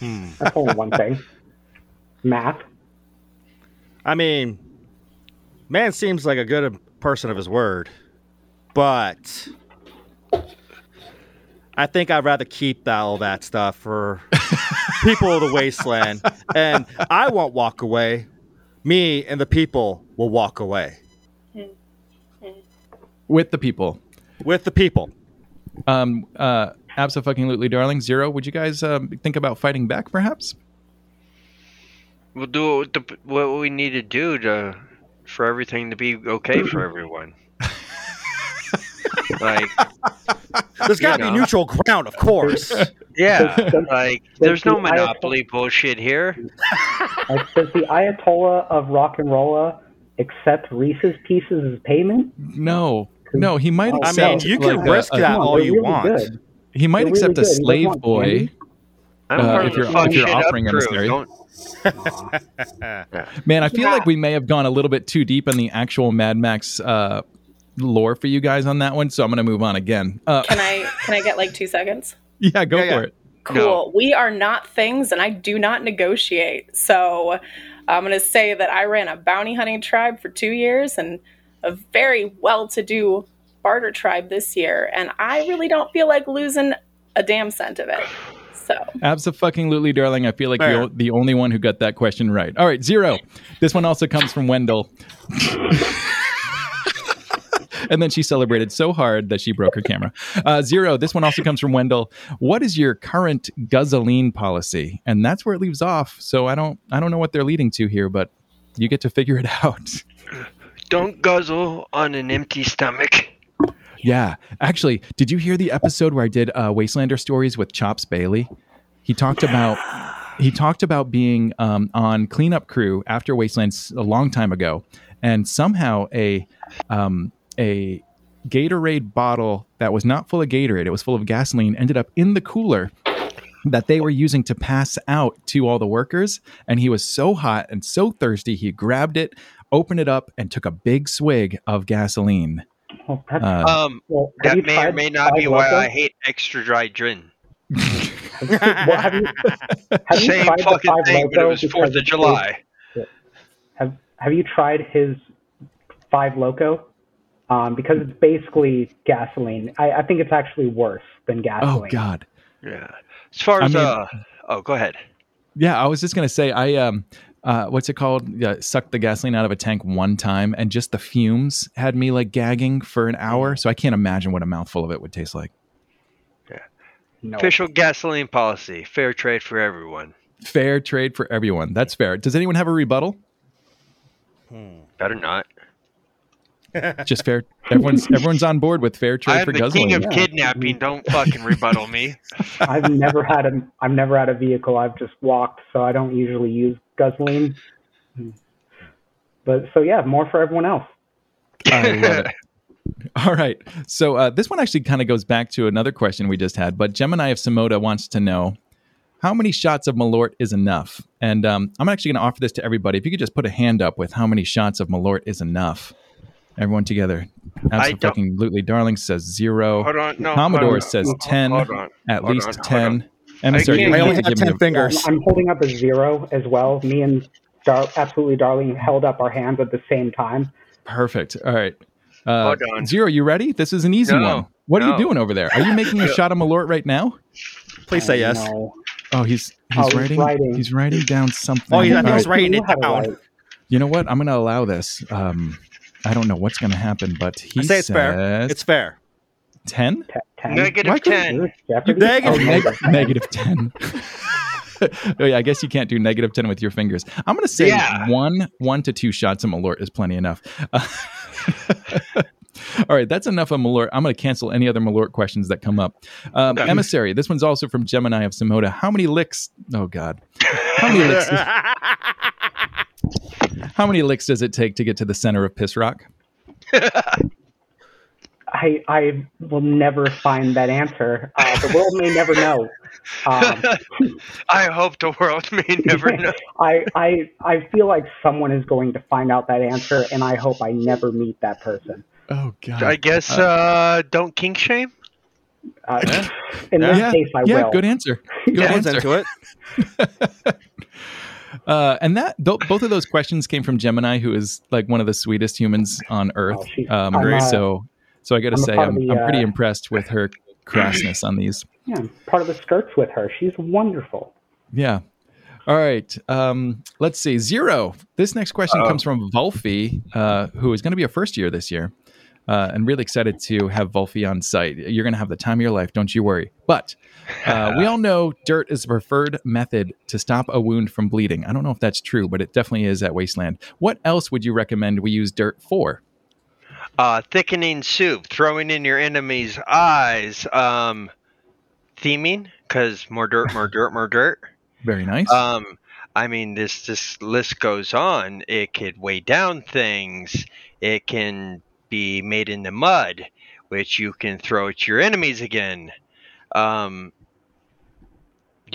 That's only one thing. Math. I mean, man seems like a good person of his word, but I think I'd rather keep all that stuff for people of the wasteland. And I won't walk away. Me and the people will walk away. With the people. With the people. Abso-Fucking-Lutely Darling, Zero, would you guys think about fighting back, perhaps? We'll do what we need to do for everything to be okay for everyone. Like, there's got to be neutral ground, of course. Yeah, like there's no monopoly bullshit here. Does the Ayatollah of rock and rolla accept Reese's Pieces as payment? No, he might accept. I mean, you can risk that all you want. He might accept a slave boy if you're offering emissary. Man, I feel like we may have gone a little bit too deep in the actual Mad Max lore for you guys on that one, so I'm going to move on again. Can I get like 2 seconds? Yeah, go for it. Cool. No. We are not things, and I do not negotiate. So I'm going to say that I ran a bounty hunting tribe for 2 years and a very well-to-do barter tribe this year, and I really don't feel like losing a damn cent of it. So. Abso-Fucking-Lutely Darling, I feel like you're the only one who got that question right. All right, Zero. This one also comes from Wendell. And then she celebrated so hard that she broke her camera. Zero, this one also comes from Wendell. What is your current guzzling policy? And that's where it leaves off. So I don't know what they're leading to here, but you get to figure it out. Don't guzzle on an empty stomach. Yeah. Actually, did you hear the episode where I did Wastelander stories with Chops Bailey? He talked about being on cleanup crew after Wasteland a long time ago, and somehow a Gatorade bottle that was not full of Gatorade, it was full of gasoline, ended up in the cooler that they were using to pass out to all the workers. And he was so hot and so thirsty, he grabbed it, opened it up, and took a big swig of gasoline. That may or may not be why I hate extra dry gin. have you same fucking thing, but it was 4th of July. Have you tried his 5 Loco? Because it's basically gasoline. I think it's actually worse than gasoline. Oh, God. Yeah. As far as... go ahead. Yeah, I was just going to say, what's it called? Sucked the gasoline out of a tank one time, and just the fumes had me like gagging for an hour. So I can't imagine what a mouthful of it would taste like. Yeah. No. Official gasoline policy: fair trade for everyone. Fair trade for everyone. That's fair. Does anyone have a rebuttal? Better not. Just fair. Everyone's on board with fair trade for guzzling. I'm the king of kidnapping. Don't fucking rebuttal me. I've never had a vehicle. I've just walked, so I don't usually use guzzling. But so yeah, more for everyone else. I love it. All right. So this one actually kind of goes back to another question we just had. But Gemini of Simoda wants to know how many shots of Malort is enough. And I'm actually going to offer this to everybody. If you could just put a hand up with how many shots of Malort is enough. Everyone together. Abso-Fucking-Lutely Darling says 0. Hold on, Commodore says 10. At least 10. Emissary, I only have 10 fingers. I'm holding up a 0 as well. Me and Absolutely Darling held up our hands at the same time. Perfect. All right. Hold on. 0, you ready? This is an easy one. What are you doing over there? Are you making a shot of Malort right now? Please say yes. No. Oh, he's writing. He's writing down something. Oh, yeah, he's writing it down. You know what? I'm going to allow this. I don't know what's going to happen, but he says... it's fair. It's fair. 10? Negative 10. Negative 10. Oh, yeah, I guess you can't do negative 10 with your fingers. I'm going to say one to two shots of Malort is plenty enough. All right, that's enough of Malort. I'm going to cancel any other Malort questions that come up. Emissary, this one's also from Gemini of Simhoda. How many licks... Oh, God. How many licks... How many licks does it take to get to the center of Piss Rock? I will never find that answer. The world may never know. I hope the world may never know. I feel like someone is going to find out that answer, and I hope I never meet that person. Oh, God. I guess don't kink shame? In this case, I will. Yeah, good answer. Good answer. And that both of those questions came from Gemini, who is like one of the sweetest humans on Earth. So I got to say, I'm pretty impressed with her crassness on these. Yeah, I'm part of the skirts with her. She's wonderful. Yeah. All right. Let's see. Zero. This next question comes from Volfi, who is going to be a first year this year. And really excited to have Volfi on site. You're going to have the time of your life. Don't you worry. But we all know dirt is the preferred method to stop a wound from bleeding. I don't know if that's true, but it definitely is at Wasteland. What else would you recommend we use dirt for? Thickening soup, throwing in your enemy's eyes, theming, because more dirt, more dirt, more dirt. Very nice. I mean, this list goes on. It could weigh down things. It can... be made in the mud, which you can throw at your enemies again. You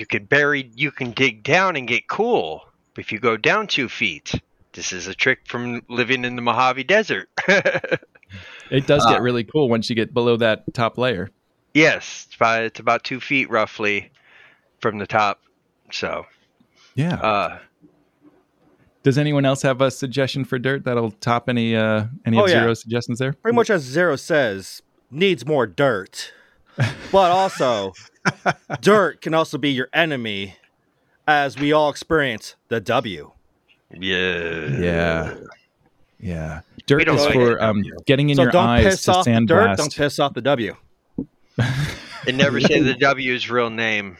can dig down and get cool if you go down 2 feet. This is a trick from living in the Mojave Desert. It does get really cool once you get below that top layer. Yes, it's about 2 feet roughly from the top. So, yeah. Does anyone else have a suggestion for dirt that'll top any of Zero's suggestions there? Pretty much as Zero says, needs more dirt. But also, dirt can also be your enemy, as we all experience the W. Yeah. Yeah. Yeah. Dirt is for getting in your eyes to sandblast. Don't piss off the W. And never say the W's real name.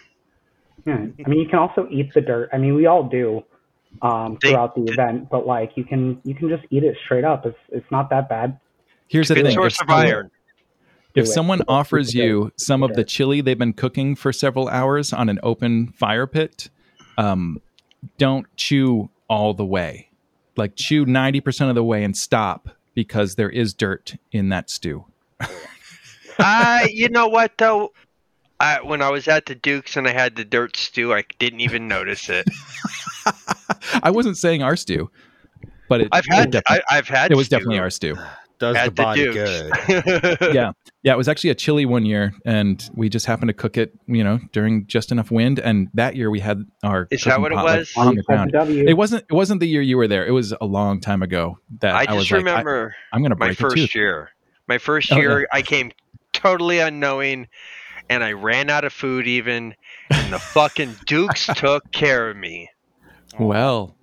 Yeah. I mean, you can also eat the dirt. I mean, we all do. Throughout the event, but like you can just eat it straight up. It's not that bad. Here's the thing: source of iron. If someone offers you some of the chili they've been cooking for several hours on an open fire pit, don't chew all the way. Like chew 90% of the way and stop, because there is dirt in that stew. You know what though? When I was at the Dukes and I had the dirt stew, I didn't even notice it. I wasn't saying our stew, but it was definitely our stew. Does the body good? Yeah. It was actually a chili one year, and we just happened to cook it, during just enough wind. And that year we had our. Is that what it was? On the ground. It wasn't. It wasn't the year you were there. It was a long time ago. That I just remember. I'm going to break my first year. My first year, I came totally unknowing. And I ran out of food even, and the fucking Dukes took care of me. Well,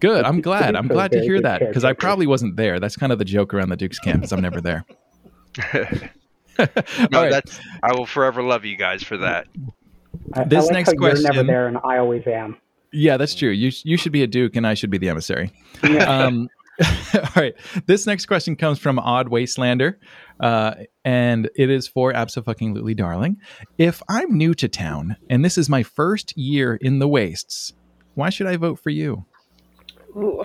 good. I'm glad to hear that, because I probably wasn't there. That's kind of the joke around the Dukes camp, is I'm never there. I will forever love you guys for that. This next question. You're never there, and I always am. Yeah, that's true. You should be a Duke, and I should be the emissary. All right. This next question comes from Odd Wastelander, and it is for Abso-Fucking-Lutely Darling. If I'm new to town and this is my first year in the Wastes, why should I vote for you? Ooh.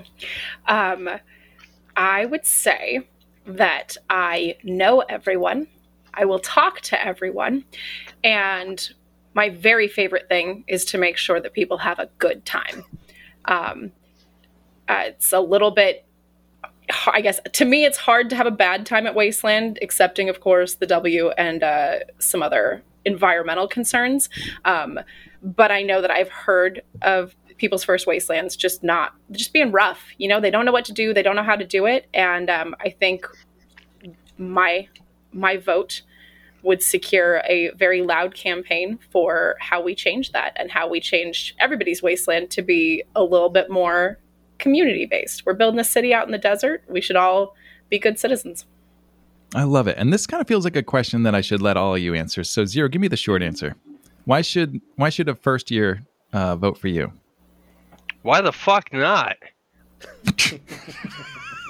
I would say that I know everyone. I will talk to everyone. And my very favorite thing is to make sure that people have a good time. It's a little bit... I guess, to me, it's hard to have a bad time at Wasteland, excepting, of course, the W and some other environmental concerns. But I know that I've heard of people's first Wastelands just being rough. They don't know what to do. They don't know how to do it. And I think my vote would secure a very loud campaign for how we change that and how we change everybody's Wasteland to be a little bit more community-based. We're building a city out in the desert. We should all be good citizens. I love it. And this kind of feels like a question that I should let all of you answer. So Zero, give me the short answer. Why should a first year vote for you? Why the fuck not?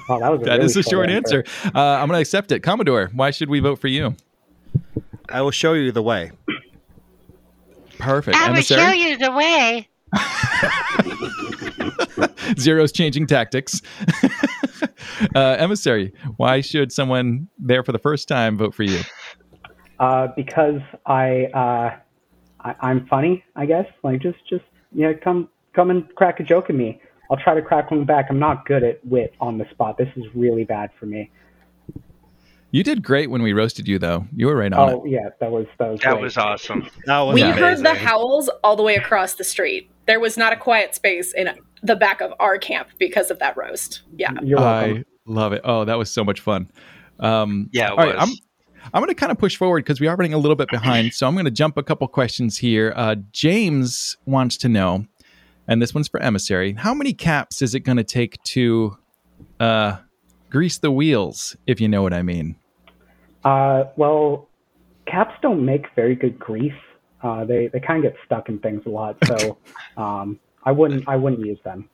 Wow, that is a short answer. I'm going to accept it. Commodore, why should we vote for you? I will show you the way. Perfect. I will show you the way. Zero's changing tactics. Emissary, why should someone there for the first time vote for you? Because I'm funny, I guess. Like just you know, come and crack a joke at me. I'll try to crack one back. I'm not good at wit on the spot. This is really bad for me. You did great when we roasted you, though. You were right on it. Oh, yeah. That was awesome. We heard the howls all the way across the street. There was not a quiet space in the back of our camp because of that roast. Yeah. You're welcome. I love it. Oh, that was so much fun. Yeah, it was. Right, I'm going to kind of push forward because we are running a little bit behind. So I'm going to jump a couple questions here. James wants to know, and this one's for Emissary, how many caps is it going to take to grease the wheels, if you know what I mean? Well, caps don't make very good grease. They kind of get stuck in things a lot, so I wouldn't use them.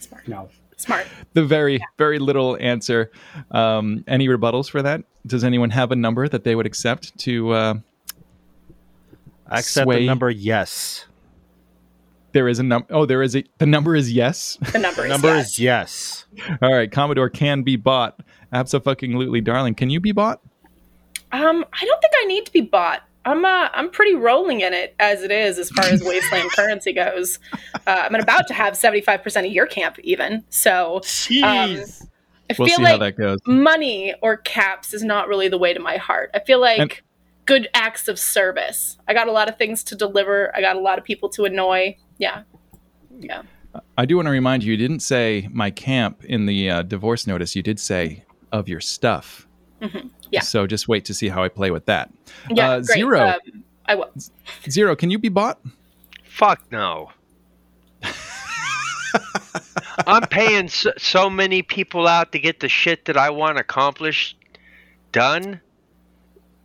Smart. No. Smart. The very little answer. Any rebuttals for that? Does anyone have a number that they would accept to I accept sway? The number, yes. There is a number. Oh, there is a. The number is yes. The number is yes. All right. Commodore can be bought. Abso-Fucking-Lutely Darling, can you be bought? I don't think I need to be bought. I'm pretty rolling in it as it is, as far as Wasteland currency goes. I'm about to have 75% of your camp even. So, jeez. I feel see like how that goes. Money or caps is not really the way to my heart. I feel like good acts of service. I got a lot of things to deliver. I got a lot of people to annoy. Yeah. I do want to remind you didn't say my camp in the divorce notice. You did say of your stuff. Mm-hmm. Yeah. So just wait to see how I play with that. Yeah, great. Zero. I will. Zero, can you be bought? Fuck no. I'm paying so many people out to get the shit that I want accomplished done.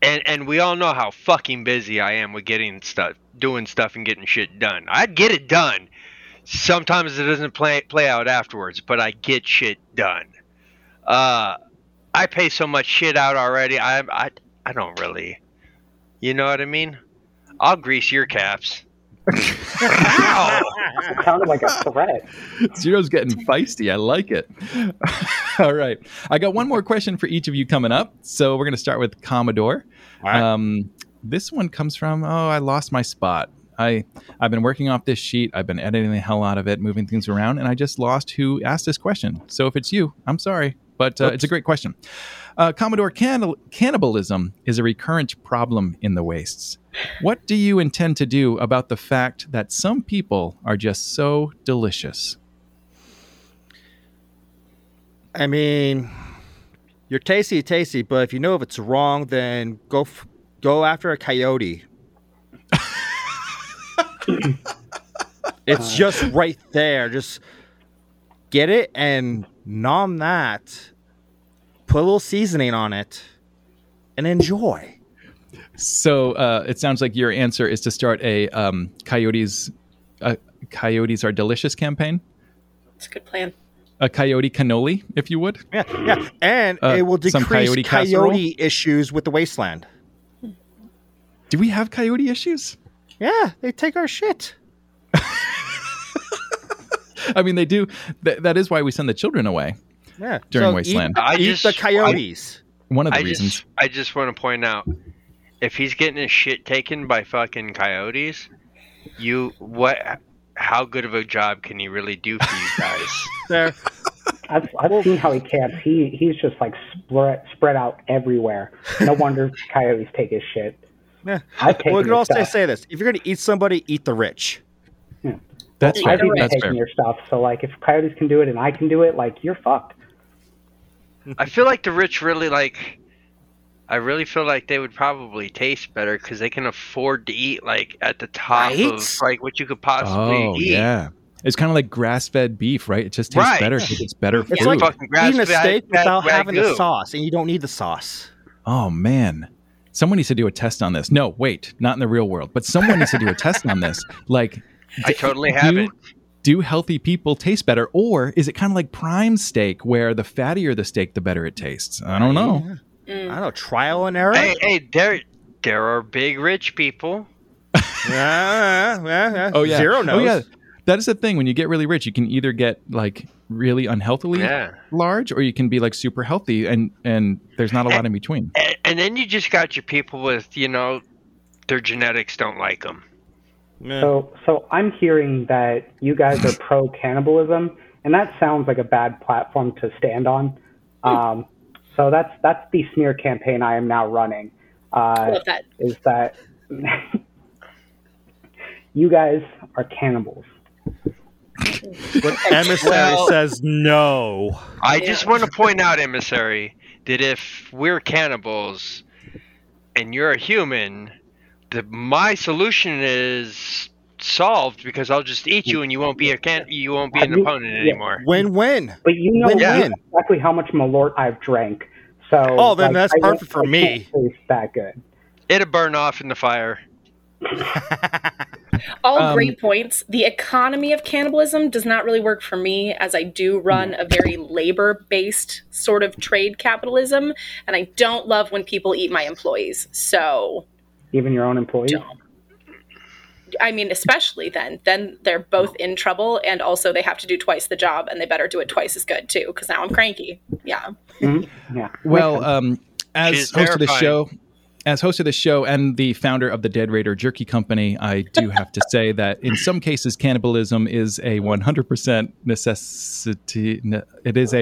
And we all know how fucking busy I am with getting stuff, doing stuff and getting shit done. I'd get it done. Sometimes it doesn't play out afterwards, but I get shit done. I pay so much shit out already. I don't really, you know what I mean? I'll grease your caps. Ow! It sounded like a threat. Zero's getting feisty. I like it. All right. I got one more question for each of you coming up. So we're going to start with Commodore. All right. This one comes from, I lost my spot. I've been working off this sheet. I've been editing the hell out of it, moving things around, and I just lost who asked this question. So if it's you, I'm sorry. But it's a great question. Commodore, cannibalism is a recurrent problem in the wastes. What do you intend to do about the fact that some people are just so delicious? I mean, you're tasty, but if you know if it's wrong, then go after a coyote. It's just right there. Just get it and nom that, put a little seasoning on it, and enjoy. So it sounds like your answer is to start a coyotes are delicious campaign. It's a good plan. A coyote cannoli, if you would. Yeah. And it will decrease coyote issues with the wasteland. Do we have coyote issues? Yeah, they take our shit. I mean, they do. That is why we send the children away during Wasteland. Eat the coyotes. One of the reasons. I just want to point out, if he's getting his shit taken by fucking coyotes, how good of a job can he really do for you guys? There. I've seen how he camps. He's just like spread out everywhere. No wonder coyotes take his shit. Yeah. We can also say this. If you're going to eat somebody, eat the rich. Yeah. That's fair. I've even taken your stuff, so like if coyotes can do it and I can do it, like you're fucked. I feel like the rich really feel like they would probably taste better because they can afford to eat like at the top of like what you could possibly eat. Yeah. It's kind of like grass-fed beef, right? It just tastes better because it's better food. It's like eating a steak without having the sauce, and you don't need the sauce. Oh, man. Someone needs to do a test on this. No, wait, not in the real world. But someone needs to do a test on this. Like, I totally have it. Do healthy people taste better? Or is it kind of like prime steak where the fattier the steak, the better it tastes? I don't know. Mm. I don't know. Trial and error? Hey, there are big rich people. Oh, yeah. Zero knows. Oh, yeah. That is the thing. When you get really rich, you can either get like really unhealthily large, or you can be like super healthy. And there's not a lot in between. And then you just got your people with, you know, their genetics don't like them. Yeah. So I'm hearing that you guys are pro cannibalism, and that sounds like a bad platform to stand on. So that's the smear campaign I am now running. I love that. Is that you guys are cannibals? But Emissary says no. I just want to point out, Emissary, that if we're cannibals and you're a human, my solution is solved because I'll just eat you and you won't be an opponent anymore. Win-win. But you know exactly how much Malort I've drank. So then that's perfect for me. It's that good. It'll burn off in the fire. All great points. The economy of cannibalism does not really work for me, as I do run a very labor-based sort of trade capitalism, and I don't love when people eat my employees. So... Even your own employees? I mean, especially then. Then they're both in trouble, and also they have to do twice the job, and they better do it twice as good, too, because now I'm cranky. Yeah. Mm-hmm. Yeah. Well, as host of the show... As host of this show and the founder of the Dead Raider Jerky Company, I do have to say that in some cases, cannibalism is a 100% necessity. It is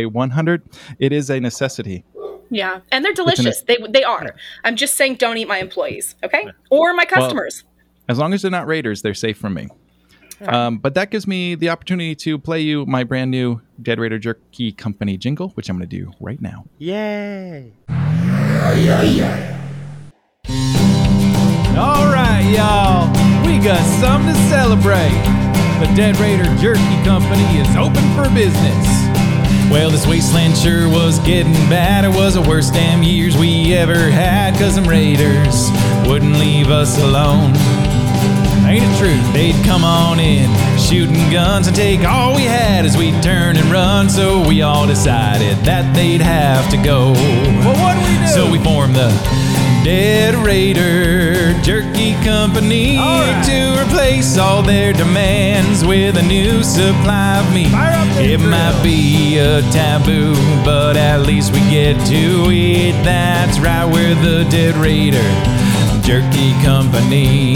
a necessity. Yeah, and they're delicious. They are. I'm just saying, don't eat my employees, okay, or my customers. Well, as long as they're not raiders, they're safe from me. Right. But that gives me the opportunity to play you my brand new Dead Raider Jerky Company jingle, which I'm going to do right now. Yay! All right, y'all, we got something to celebrate. The Dead Raider Jerky Company is open for business. Well, this wasteland sure was getting bad. It was the worst damn years we ever had, 'cause them raiders wouldn't leave us alone. Ain't it true? They'd come on in, shooting guns, and take all we had as we'd turn and run. So we all decided that they'd have to go. Well, what do we do? So we formed the Dead Raider Jerky Company to replace all their demands with a new supply of meat. It might be a taboo, but at least we get to eat. That's right, we're the Dead Raider Jerky Company.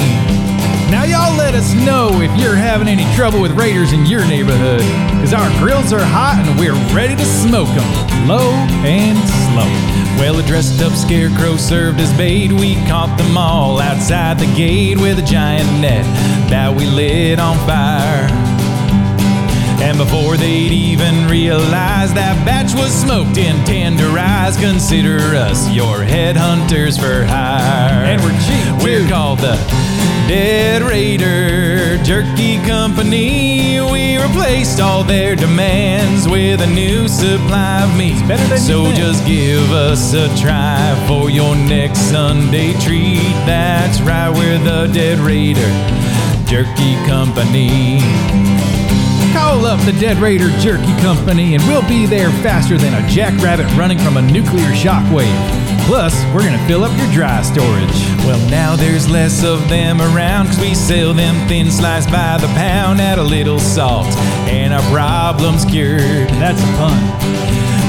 Now y'all let us know if you're having any trouble with raiders in your neighborhood, 'cause our grills are hot and we're ready to smoke 'em, low and slow. Well, a dressed up scarecrow served as bait. We caught them all outside the gate with a giant net that we lit on fire. And before they'd even realize that batch was smoked and tenderized, consider us your headhunters for hire. And we're cheap, we're called the Dead Raider Jerky Company. We replaced all their demands with a new supply of meat. So just give us a try for your next Sunday treat. That's right, we're the Dead Raider Jerky Company. Call up the Dead Raider Jerky Company and we'll be there faster than a jackrabbit running from a nuclear shockwave. Plus, we're going to fill up your dry storage. Well, now there's less of them around, 'cause we sell them thin sliced by the pound. Add a little salt and our problem's cured. That's a pun.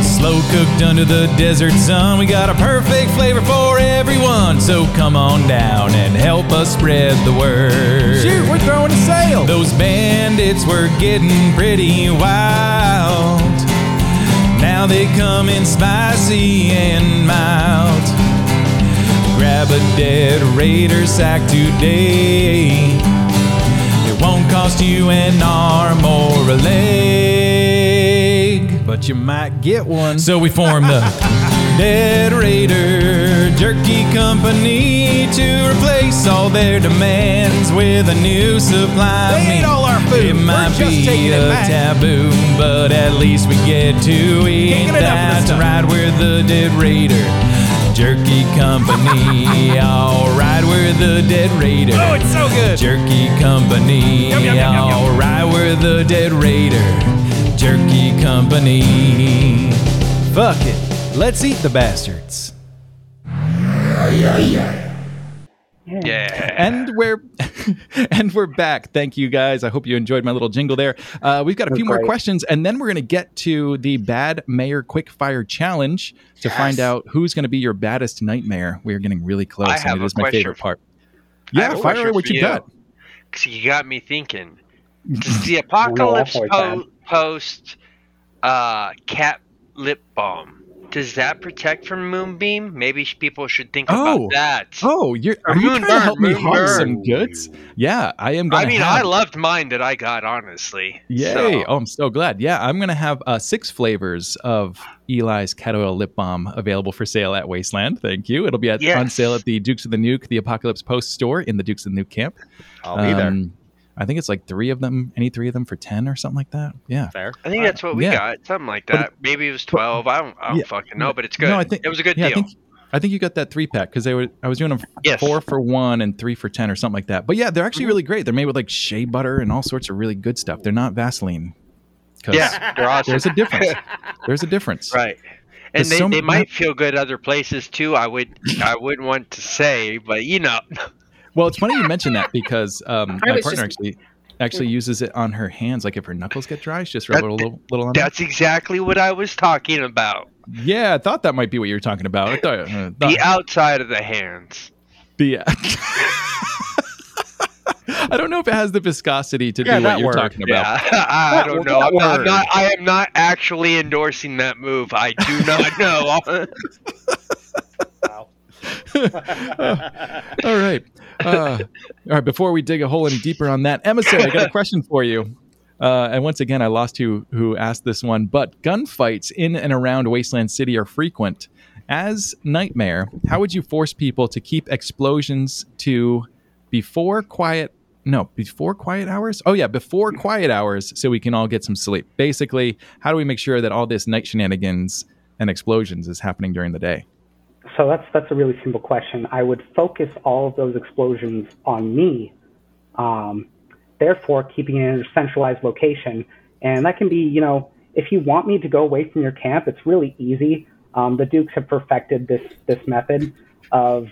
Slow cooked under the desert sun. We got a perfect flavor for everyone. So come on down and help us spread the word. Shoot, we're throwing a sale. Those bandits were getting pretty wild. Now they come in spicy and mild. Grab a Dead Raider sack today. It won't cost you an arm or a leg. but you might get one. So we formed the Dead Raider Jerky Company to replace all their demands with a new supply. They ate all our food. It might be a taboo, but at least we get to eat. Can't get enough of this stuff. Right, we're the Dead Raider Jerky Company. Alright, we're the Dead Raider. Oh, it's so good. Jerky Company. Alright, we're the Dead Raider Jerky Company. Fuck it. Let's eat the bastards. Yeah. And we're back. Thank you guys. I hope you enjoyed my little jingle there. We've got a few more questions, and then we're going to get to the Bad Mayor Quickfire Challenge to find out who's going to be your baddest nightmare. We're getting really close, and it is my favorite part. Yeah, fire away what you got. Because you got me thinking. Does the apocalypse post cat lip balm, does that protect from Moonbeam? Maybe people should think about that. Oh, are you trying to help me harm some goods? Yeah, I am going to I loved mine that I got, honestly. Yay. So. Oh, I'm so glad. Yeah, I'm going to have 6 flavors of Eli's Cat Oil Lip Balm available for sale at Wasteland. Thank you. It'll be on sale at the Dukes of the Nuke, the Apocalypse Post store in the Dukes of the Nuke camp. I'll be there. I think it's like 3 of them, any 3 of them for 10 or something like that. Yeah. Fair. I think that's what we got, something like that. Maybe it was 12. I don't fucking know, but it's good. No, it was a good deal. I think you got that 3-pack because I was doing them 4 for $1 and 3 for $10 or something like that. But yeah, they're actually really great. They're made with like shea butter and all sorts of really good stuff. They're not Vaseline. Yeah, they're awesome. There's a difference. Right. And they might feel good other places too. I wouldn't want to say, but you know. Well, it's funny you mention that because my partner actually uses it on her hands. Like if her knuckles get dry, she just rub it a little on. That's exactly what I was talking about. Yeah, I thought that might be what you were talking about. The outside of the hands. I don't know if it has the viscosity to do what you're talking about. I don't know. I am not actually endorsing that move. I do not know. Wow. All right. Before we dig a hole in deeper on that, Emissary, I got a question for you. And once again, I lost who asked this one. But gunfights in and around Wasteland City are frequent. As Nightmare, how would you force people to keep explosions to before quiet hours? Oh, yeah, before quiet hours so we can all get some sleep. Basically, how do we make sure that all this night shenanigans and explosions is happening during the day? So that's a really simple question. I would focus all of those explosions on me, therefore keeping it in a centralized location. And that can be, you know, if you want me to go away from your camp, it's really easy. The Dukes have perfected this method of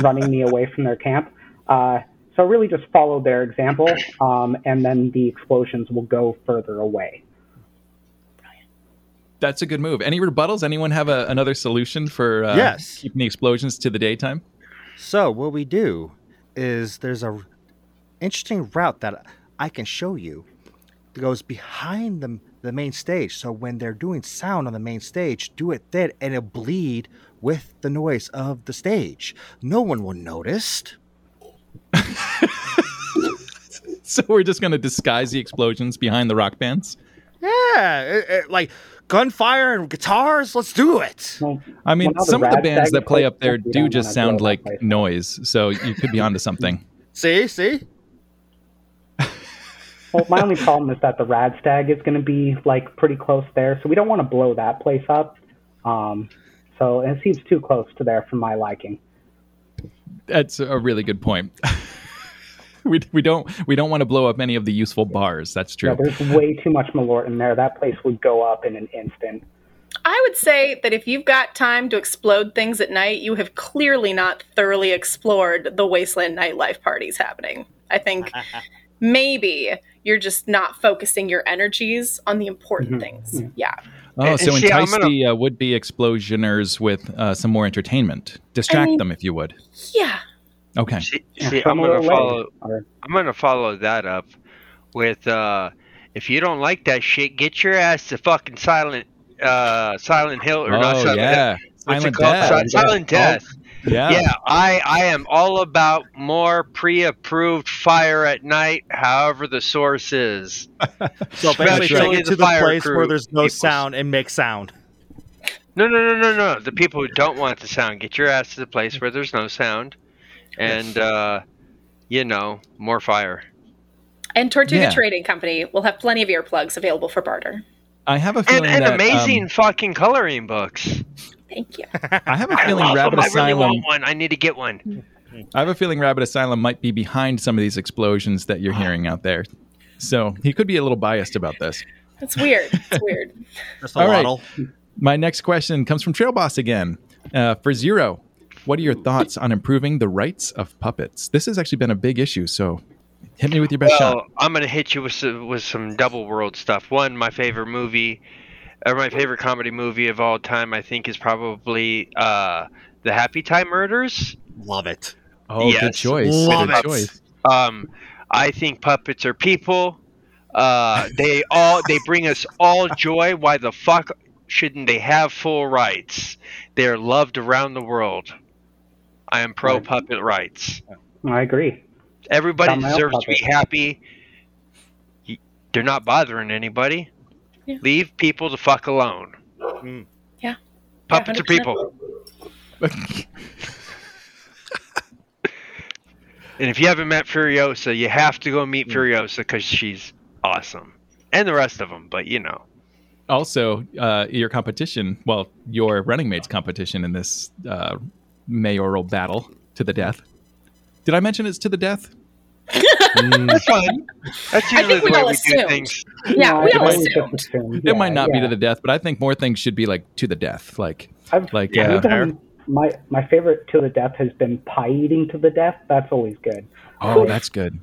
running me away from their camp. So really just follow their example, and then the explosions will go further away. That's a good move. Any rebuttals? Anyone have another solution for keeping the explosions to the daytime? So what we do is there's an interesting route that I can show you that goes behind the main stage. So when they're doing sound on the main stage, do it then, and it'll bleed with the noise of the stage. No one will notice. So we're just going to disguise the explosions behind the rock bands? Yeah, like gunfire and guitars. Let's do it. Well, I mean, some of the bands that play up there do just sound like noise, so you could be onto something. See? Well, my only problem is that the Radstag is going to be like pretty close there, so we don't want to blow that place up. So and it seems too close to there for my liking. That's a really good point. We don't want to blow up any of the useful bars. That's true. Yeah, there's way too much Malort in there. That place would go up in an instant. I would say that if you've got time to explode things at night, you have clearly not thoroughly explored the Wasteland nightlife parties happening. I think maybe you're just not focusing your energies on the important things. Yeah. Oh, so entice the would-be explosioners with some more entertainment. Distract them if you would. Yeah. Okay. See, I'm gonna follow that up with if you don't like that shit, get your ass to fucking Silent Hill or not Silent Death. Silent Death. Yeah, I am all about more pre-approved fire at night, however the source is. So basically go to the place where there's no sound and make sound. No. The people who don't want the sound, get your ass to the place where there's no sound, and more fire. And Tortuga Trading Company will have plenty of earplugs available for barter. I have a feeling and that, amazing fucking coloring books. Thank you. I have a feeling Rabbit Asylum. I really want one. I need to get one. I have a feeling Rabbit Asylum might be behind some of these explosions that you're hearing out there. So he could be a little biased about this. That's weird. It's weird. That's a lot. My next question comes from Trail Boss again. For Zero, what are your thoughts on improving the rights of puppets? This has actually been a big issue, so hit me with your best shot. I'm going to hit you with some double world stuff. One, my favorite movie, or my favorite comedy movie of all time, I think, is probably The Happy Time Murders. Love it. Oh, yes. Good choice. Love it. I think puppets are people. They bring us all joy. Why the fuck shouldn't they have full rights? They're loved around the world. I am pro puppet rights. I agree. Everybody deserves to be happy. They're not bothering anybody. Yeah. Leave people the fuck alone. Mm. Yeah. Puppets are people. And if you haven't met Furiosa, you have to go meet Furiosa because she's awesome. And the rest of them, but you know. Also, your running mate's competition in this mayoral battle to the death. Did I mention it's to the death? That's fine. That's usually the way we do things. Yeah, we all assumed. It might not be to the death, but I think more things should be like to the death. My favorite to the death has been pie eating to the death. That's always good. Oh, that's good.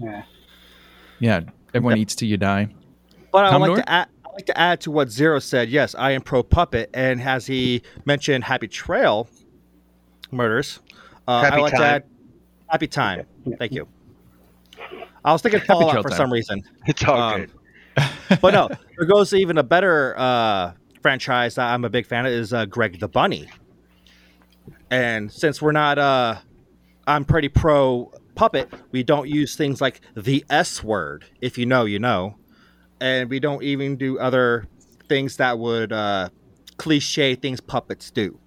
Yeah, everyone eats till you die. But I would like to add to what Zero said. Yes, I am pro puppet, and as he mentioned, Happy Trail Murders. I like to add Happy Time. Yeah. Thank you. I was thinking Fallout for some reason. It's all good. But no, there goes even a better franchise that I'm a big fan of is Greg the Bunny. And since we're not, I'm pretty pro puppet, we don't use things like the S word. If you know, you know. And we don't even do other things that would cliche things puppets do.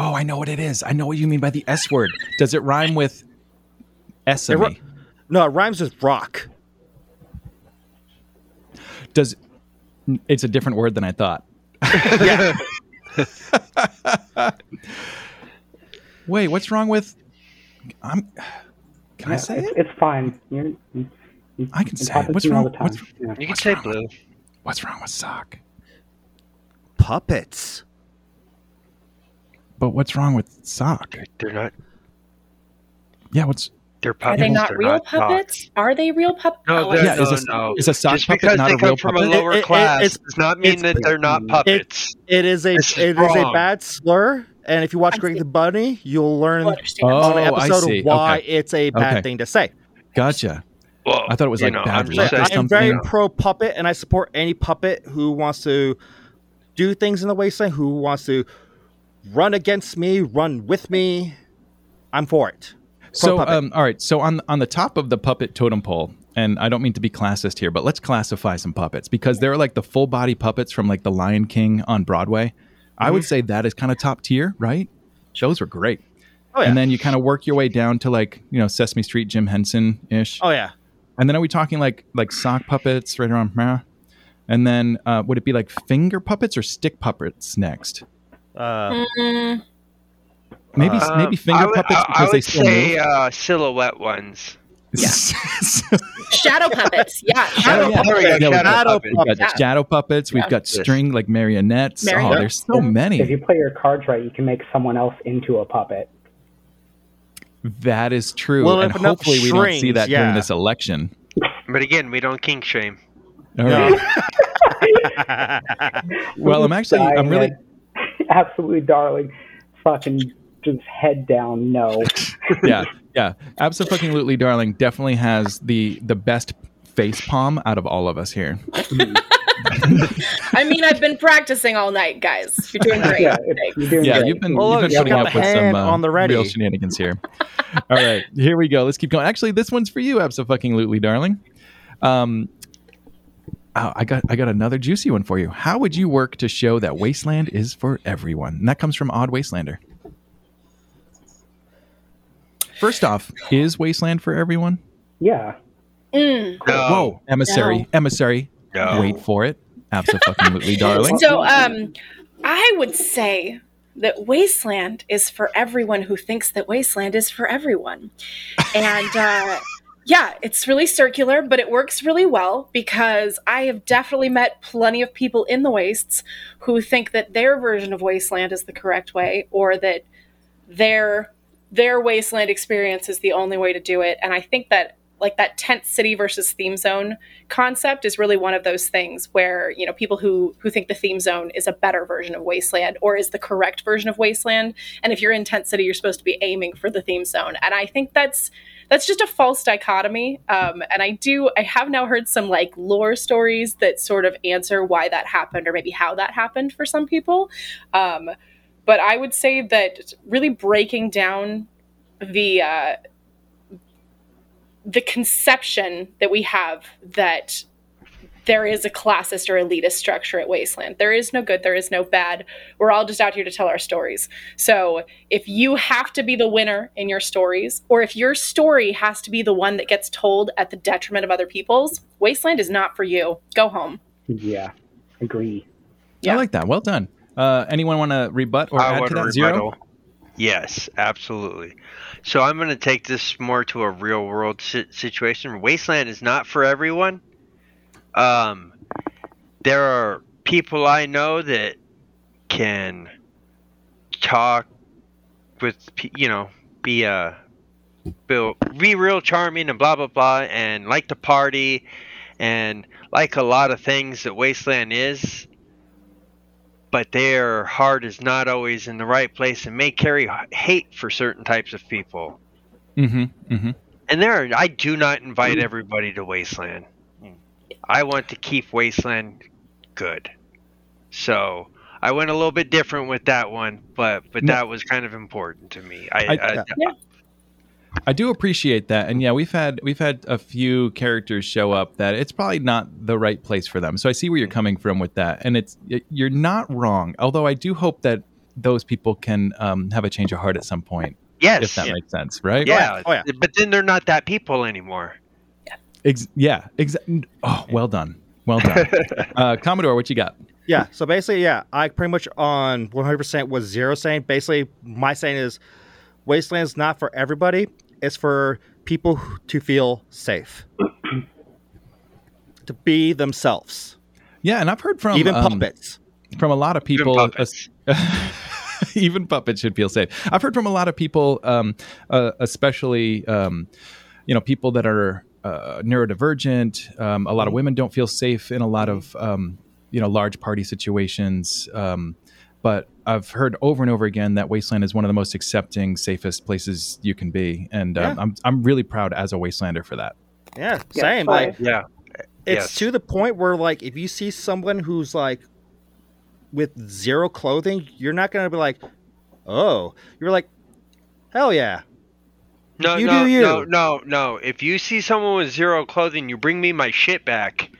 Oh, I know what it is. I know what you mean by the S word. Does it rhyme with Sesame? It rhymes with rock. It's a different word than I thought. Wait, what's wrong with? Can I say it? It's fine. I can say it. What's wrong with? You can say blue. What's wrong with sock? Puppets. But what's wrong with sock? They're not. Yeah, what's? They're puppets. Are they not real puppets? Socks. Are they real puppets? No, is a sock just puppet not a real puppet? Because they come from a lower class does not mean that they're not puppets. It is a bad slur, and if you watch Greg the Bunny, you'll learn on an episode of why it's a bad thing to say. Gotcha. Well, I thought it was like bad luck or something. I'm very pro puppet, and I support any puppet who wants to do things in the wasteland, who wants to run against me, run with me. I'm for it. So, all right. So on the top of the puppet totem pole, and I don't mean to be classist here, but let's classify some puppets because they're like the full body puppets from like the Lion King on Broadway. Mm-hmm. I would say that is kind of top tier, right? Those were great. Oh, yeah. And then you kind of work your way down to like, Sesame Street, Jim Henson ish. Oh, yeah. And then are we talking like sock puppets right around? And then would it be like finger puppets or stick puppets next? Maybe finger puppets because they still move. I would say silhouette ones. Yes. Shadow puppets. Yeah. Shadow puppets. We've got string like marionettes. There's so many. If you play your cards right, you can make someone else into a puppet. That is true. Well, and hopefully we don't see that during this election. But again, we don't kink shame. All right. Well, I'm really... Absolutely, darling. Fucking just head down, no. yeah. Abso-Fucking-Lutely Darling definitely has the best face palm out of all of us here. I mean, I've been practicing all night, guys. You're doing great. Yeah, you've been putting up with some real shenanigans here. All right, here we go. Let's keep going. Actually, this one's for you, Abso-Fucking-Lutely, darling. I got another juicy one for you. How would you work to show that Wasteland is for everyone? And that comes from Odd Wastelander. First off, is Wasteland for everyone? Yeah. Mm. No. Whoa, Emissary. No. Wait for it. Abso-Fucking-Lutely, darling. So I would say that Wasteland is for everyone who thinks that Wasteland is for everyone. And yeah, it's really circular, but it works really well because I have definitely met plenty of people in the Wastes who think that their version of Wasteland is the correct way, or that their Wasteland experience is the only way to do it. And I think that like that Tent City versus Theme Zone concept is really one of those things where, you know, people who think the Theme Zone is a better version of Wasteland or is the correct version of Wasteland. And if you're in Tent City, you're supposed to be aiming for the Theme Zone. And I think that's just a false dichotomy. And I have now heard some like lore stories that sort of answer why that happened or maybe how that happened for some people. But I would say that really breaking down the conception that we have that there is a classist or elitist structure at Wasteland. There is no good. There is no bad. We're all just out here to tell our stories. So if you have to be the winner in your stories, or if your story has to be the one that gets told at the detriment of other people's, Wasteland is not for you. Go home. Yeah, agree. Yeah. I like that. Well done. Anyone want to rebut or add to that, Zero? Yes, absolutely. So I'm going to take this more to a real world situation. Wasteland is not for everyone. There are people I know that can talk with, you know, be real charming and blah, blah, blah, and like to party and like a lot of things that Wasteland is, but their heart is not always in the right place and may carry hate for certain types of people. Mm-hmm, mm-hmm. And I do not invite everybody to Wasteland. I want to keep Wasteland good. So I went a little bit different with that one, but that was kind of important to me. I do appreciate that. And yeah, we've had a few characters show up that it's probably not the right place for them. So I see where you're coming from with that. And you're not wrong. Although I do hope that those people can have a change of heart at some point. Yes. If that makes sense, right? Yeah. Oh, yeah. But then they're not that people anymore. Exactly. Oh, well done. Commodore, what you got? Yeah, so basically, yeah, I pretty much on 100% what Zero's saying. Basically, my saying is Wasteland's not for everybody. It's for people to feel safe, to be themselves. Yeah, and I've heard from... Even puppets. From a lot of people... Even puppets. Even puppets should feel safe. I've heard from a lot of people, especially, you know, people that are... neurodivergent. A lot of women don't feel safe in a lot of, you know, large party situations. But I've heard over and over again that Wasteland is one of the most accepting, safest places you can be. And I'm really proud as a Wastelander for that. Yeah. Same. Like, yeah. It's to the point where, like, if you see someone who's like with zero clothing, you're not going to be like, oh, you're like, hell yeah. No. If you see someone with zero clothing, you bring me my shit back.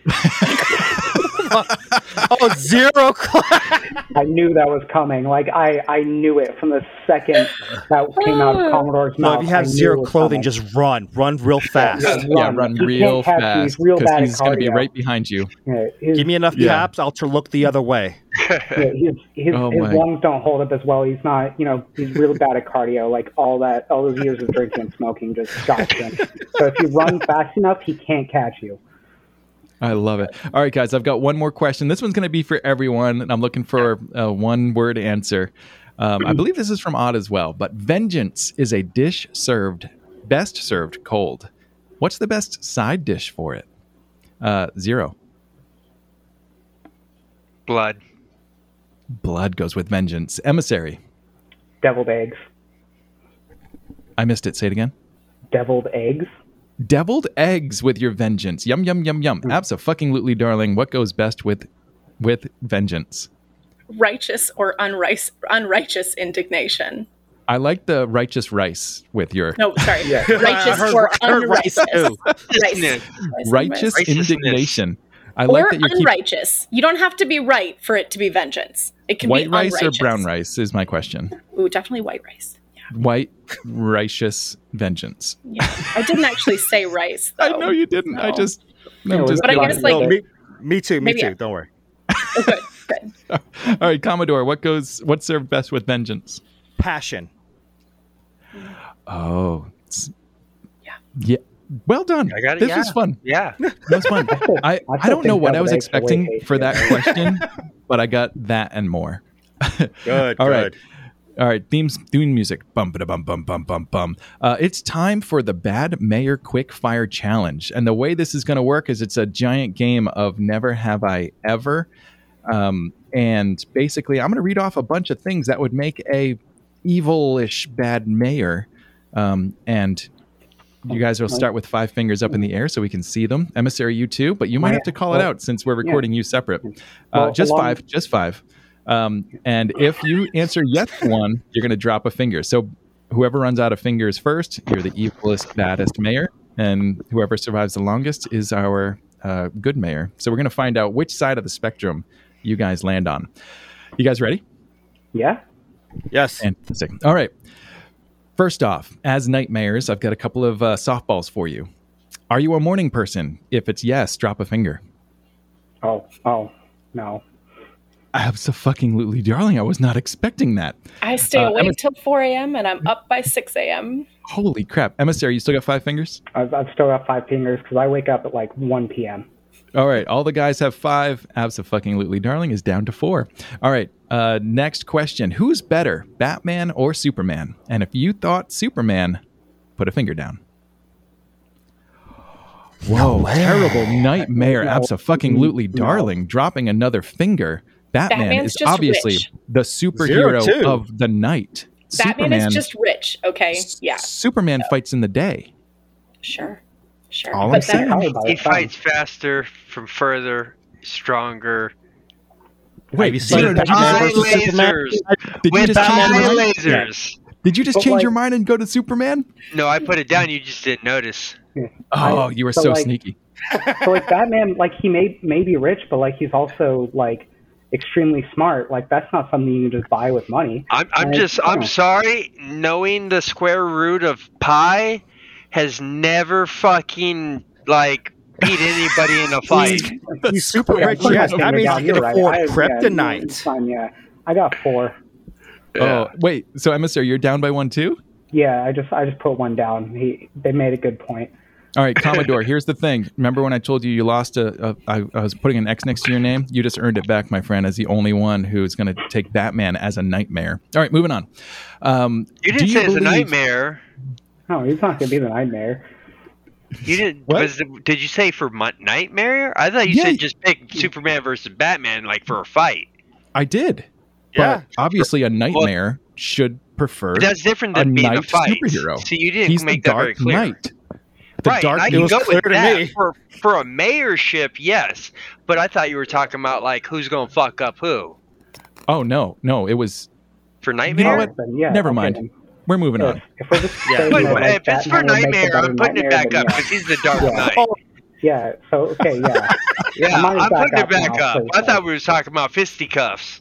Oh, zero clothing. I knew that was coming. Like, I knew it from the second that came out of Commodore's mouth. No, if you have zero clothing, just run. Run real fast. Run real fast. Because he's going to be right behind you. Yeah, give me enough taps, I'll look the other way. Yeah, his lungs don't hold up as well. He's not, you know, he's really bad at cardio. Like all those years of drinking and smoking just shot him. So if you run fast enough, he can't catch you. I love it. All right, guys, I've got one more question. This one's going to be for everyone, and I'm looking for a one-word answer. I believe this is from Odd as well, but vengeance is a dish best served cold. What's the best side dish for it? Zero. Blood. Blood goes with vengeance. Emissary. Deviled eggs. I missed it. Say it again. Deviled eggs. deviled eggs with your vengeance. Yum, yum, yum, yum. Abso-Fucking-Lutely Darling, what goes best with vengeance? Righteous or unrighteous indignation. I like the righteous rice with your... No, sorry. Yeah. Righteous or unrighteous. Righteous indignation. I like that you're unrighteous. You don't have to be right for it to be vengeance. It can be unrighteous. White rice or brown rice is my question. Ooh, definitely white rice. Yeah. White, righteous vengeance. Yeah. I didn't actually say rice, though. I know you didn't. No. I just... But I guess, like... No, me too. Don't worry. Oh, good. All right, Commodore, what's served best with vengeance? Passion. Oh, yeah. Well done. I got it. This was fun. Yeah, that's fun. I don't know what I was expecting for that question, but I got that and more. Good. All right. Theme music. Bum ba da bum bum bum bum bum. It's time for the Bad Mayor Quick Fire Challenge, and the way this is going to work is it's a giant game of Never Have I Ever, and basically I'm going to read off a bunch of things that would make a evil-ish bad mayor, and you guys will start with five fingers up in the air so we can see them. Emissary, you too, but you might have to call it out since we're recording you separate. Just five. And if you answer yes one, you're going to drop a finger. So whoever runs out of fingers first, you're the evilest, baddest mayor, and whoever survives the longest is our good mayor. So we're going to find out which side of the spectrum you guys land on. You guys ready? Yeah. Yes. Fantastic. All right. First off, as Night Mayors, I've got a couple of softballs for you. Are you a morning person? If it's yes, drop a finger. Oh, no. Abso-Fucking-Lutely Darling, I was not expecting that. I stay awake till 4 a.m. and I'm up by 6 a.m. Holy crap. Emissary, you still got five fingers? I've still got five fingers because I wake up at like 1 p.m. All right. All the guys have five. Abso-Fucking-Lutely Darling is down to four. All right. Next question. Who's better, Batman or Superman? And if you thought Superman, put a finger down. Whoa. No terrible nightmare. No. Abso-Fucking-Lutely Darling dropping another finger. Batman is obviously rich. The superhero of the night. Batman is just rich. Okay. Yeah. Superman fights in the day. Sure. All I'm saying. He fights faster, from further, stronger. Wait, you see eye lasers. With eye lasers. Did you just change your mind and go to Superman? No, I put it down. You just didn't notice. Oh, you were so sneaky. So like Batman, like he may be rich, but like he's also like extremely smart. Like that's not something you can just buy with money. I'm sorry. Knowing the square root of pi has never fucking like beat anybody in a fight. He's super rich. Yes, that means he can afford kryptonite. I got four. Oh wait, so Emissary, you're down by one too? Yeah, I just put one down. They made a good point. All right, Commodore. Here's the thing. Remember when I told you lost I was putting an X next to your name? You just earned it back, my friend, as the only one who's going to take Batman as a nightmare. All right, moving on. You didn't say it's a nightmare. No, he's not going to be the nightmare. You didn't. Did you say for nightmare? I thought you said just pick Superman versus Batman, like for a fight. I did. Yeah. But obviously, a nightmare should prefer. That's different than being a fight. Superhero. So you didn't make that very clear. Knight. Right. I can go with that for a mayorship, yes. But I thought you were talking about like who's going to fuck up who. Oh no, it was for nightmare. You know what? Yeah, never mind. Then. We're moving on. If it's for Nightmare, I'm putting it back up because he's the Dark Knight. Yeah, so, okay, yeah. I'm putting it back up. I thought we were talking about fisticuffs.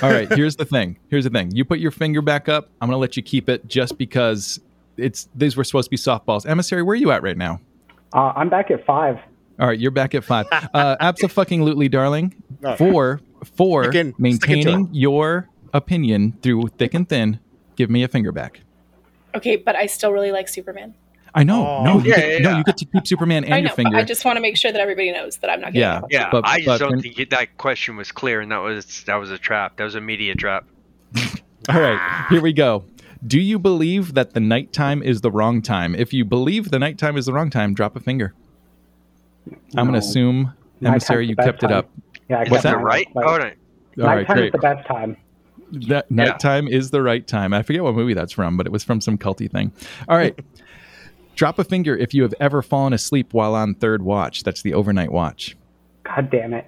All right, here's the thing. You put your finger back up. I'm going to let you keep it just because these were supposed to be softballs. Emissary, where are you at right now? I'm back at five. All right, you're back at five. Abso-Fucking-Lutely Darling, for maintaining your opinion through thick and thin. Give me a finger back. Okay, but I still really like Superman. I know. Oh, no, you get to keep Superman and your finger. I just want to make sure that everybody knows that I'm not getting it. Yeah, but, I just don't think that question was clear, and that was a trap. That was a media trap. All right, here we go. Do you believe that the nighttime is the wrong time? If you believe the nighttime is the wrong time, drop a finger. No. I'm going to assume, Emissary, you kept it up. Yeah, is that right? All right, great. Is the best time. That nighttime is the right time. I forget what movie that's from, but it was from some culty thing. All right. Drop a finger if you have ever fallen asleep while on third watch. That's the overnight watch. God damn it.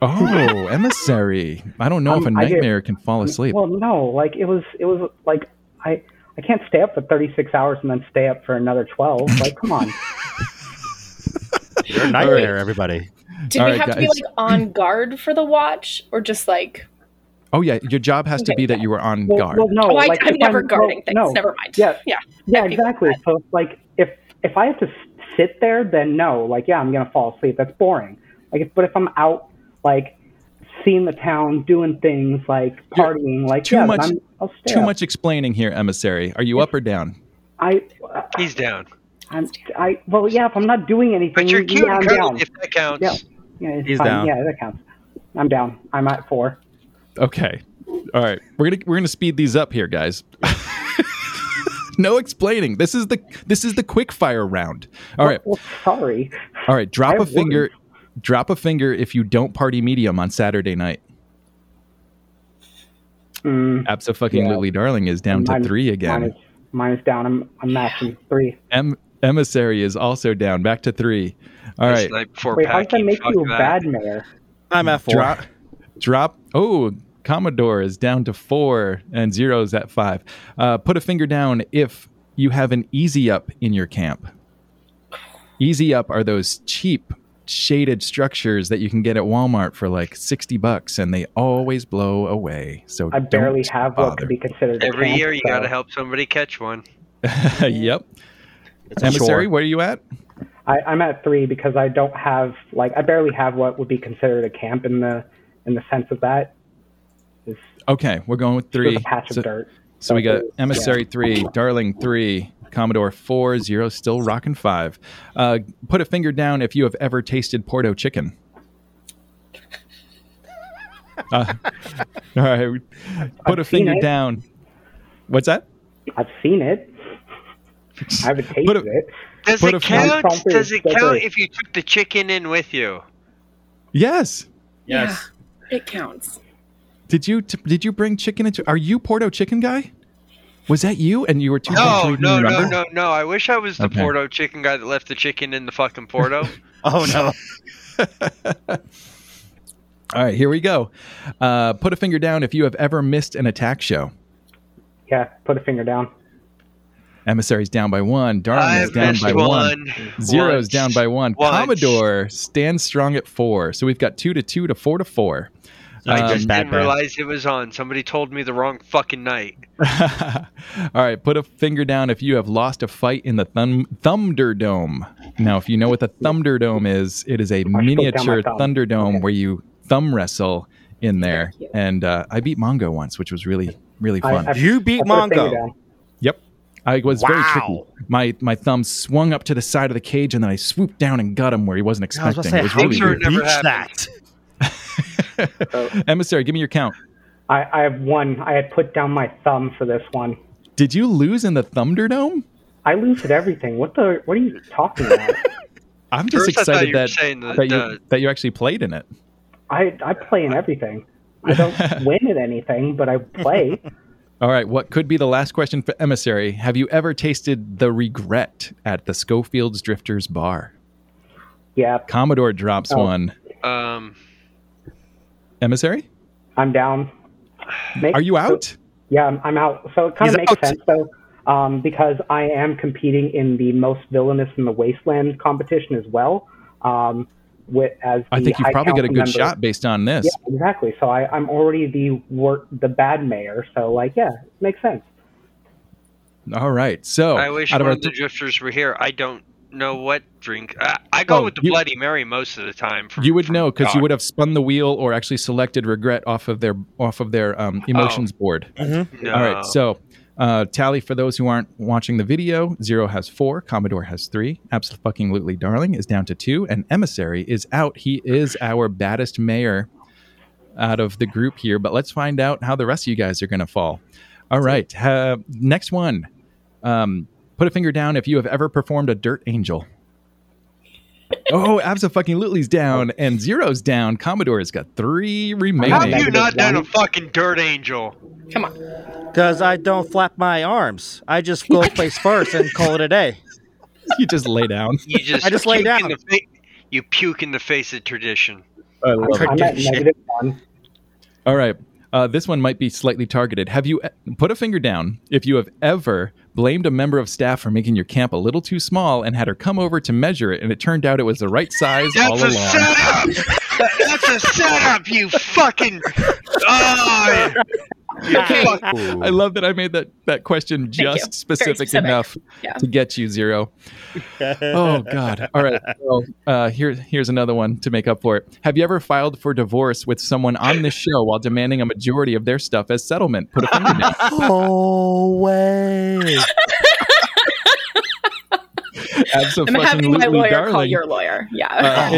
Oh, Emissary. I don't know if a nightmare can fall asleep. Well, no, like it was like I can't stay up for 36 hours and then stay up for another 12. Like, come on. You're a nightmare, everybody. Did we have to be like on guard for the watch or just like... Oh, yeah. Your job has to be that you were on guard. Well, no, I'm never guarding things. No. Never mind. Yeah, exactly. So, like, if I have to sit there, then no. Like, yeah, I'm going to fall asleep. That's boring. Like, but if I'm out, like, seeing the town, doing things, like, partying, like, I'll stay up. Too much explaining here, Emissary. Are you up or down? He's down. Well, yeah, if I'm not doing anything, but you're cute and cuddly, if that counts. Yeah, he's fine. Down. Yeah, that counts. I'm down. I'm at 4. Okay. All right. We're gonna speed these up here, guys. No explaining. This is the quick fire round. All right. Well, sorry. All right. Drop a finger if you don't party medium on Saturday night. Abso-Fucking-Lutely Darling is down to 3 again. Mine is down. I'm matching 3. Emissary is also down. Back to 3. All right. Wait, how does that make you a bad mayor? I'm at 4. Drop. Oh, Commodore is down to 4 and Zero's at 5. Put a finger down if you have an easy up in your camp. Easy up are those cheap shaded structures that you can get at Walmart for like $60 and they always blow away. So I barely have what could be considered. Every year you got to help somebody catch one. Yep. Emissary, where are you at? I'm at 3 because I don't have I barely have what would be considered a camp in the sense of that. Okay, we're going with 3. A patch of dirt. So we got Emissary 3, Darling 3, Commodore 4, Zero still rocking 5. Put a finger down if you have ever tasted Porto chicken. All right, put a finger down. What's that? I've seen it. I haven't tasted it. Does it count if you took the chicken in with you? Yes. Yes. Yeah, it counts. Did you bring chicken into... Are you Porto chicken guy? Was that you? And you were too... No. I wish I was the Porto chicken guy that left the chicken in the fucking Porto. Oh, no. All right, here we go. Put a finger down if you have ever missed an attack show. Yeah, put a finger down. Emissary's down by 1. Darling is down by 1. Zero's down by 1. Commodore stands strong at 4. So we've got 2 to 2 to 4 to 4. I just didn't realize it was on. Somebody told me the wrong fucking night. All right, put a finger down if you have lost a fight in the Thunderdome. Now, if you know what the Thunderdome is, it is a miniature Thunderdome where you thumb wrestle in there. And I beat Mongo once, which was really, really fun. You beat Mongo? Yep. I was very tricky. My thumb swung up to the side of the cage, and then I swooped down and got him where he wasn't expecting. It was really weird. Never that. Emissary, give me your count. I have 1. I had put down my thumb for this one. Did you lose in the Thunderdome? I lose at everything. What are you talking about? I'm just excited that you actually played in it. I play in everything. I don't win at anything, but I play. All right, what could be the last question for Emissary? Have you ever tasted the regret at the Schofield's Drifters bar? Yeah. Commodore drops 1. Emissary? I'm down. Are you out? So, yeah, I'm out. So it kind of makes sense, though, because I am competing in the most villainous in the Wasteland competition as well. I think you probably got a good shot based on this. Yeah, exactly. So I'm already the bad mayor. So, yeah, it makes sense. All right. So I wish one of the drifters were here. I don't know what drink. I go with the Bloody Mary most of the time. You would know because you would have spun the wheel or actually selected regret off of their emotions board. Mm-hmm. No. All right. So tally for those who aren't watching the video. Zero has 4. Commodore has 3. Abso-Fucking-Lutely Darling is down to 2, and Emissary is out. He is our baddest mayor out of the group here. But let's find out how the rest of you guys are going to fall. All right. Next one. Put a finger down if you have ever performed a dirt angel. Oh, Abso-Fucking-Lutely's down and Zero's down. Commodore's got 3 remaining. How have you not done a fucking dirt angel? Come on. Because I don't flap my arms. I just go face first and call it a day. You just lay down. You just I just lay down. You puke in the face of tradition. I'm at -1. All right. This one might be slightly targeted. Have you put a finger down if you have ever blamed a member of staff for making your camp a little too small and had her come over to measure it, and it turned out it was the right size all along? That's a setup, you fucking... Oh, okay. I love that I made that question just specific enough to get you, Zero. Oh, God. All right. So, here's another one to make up for it. Have you ever filed for divorce with someone on this show while demanding a majority of their stuff as settlement? Put a finger down. Oh, way. I'm having my lawyer call your lawyer. Yeah.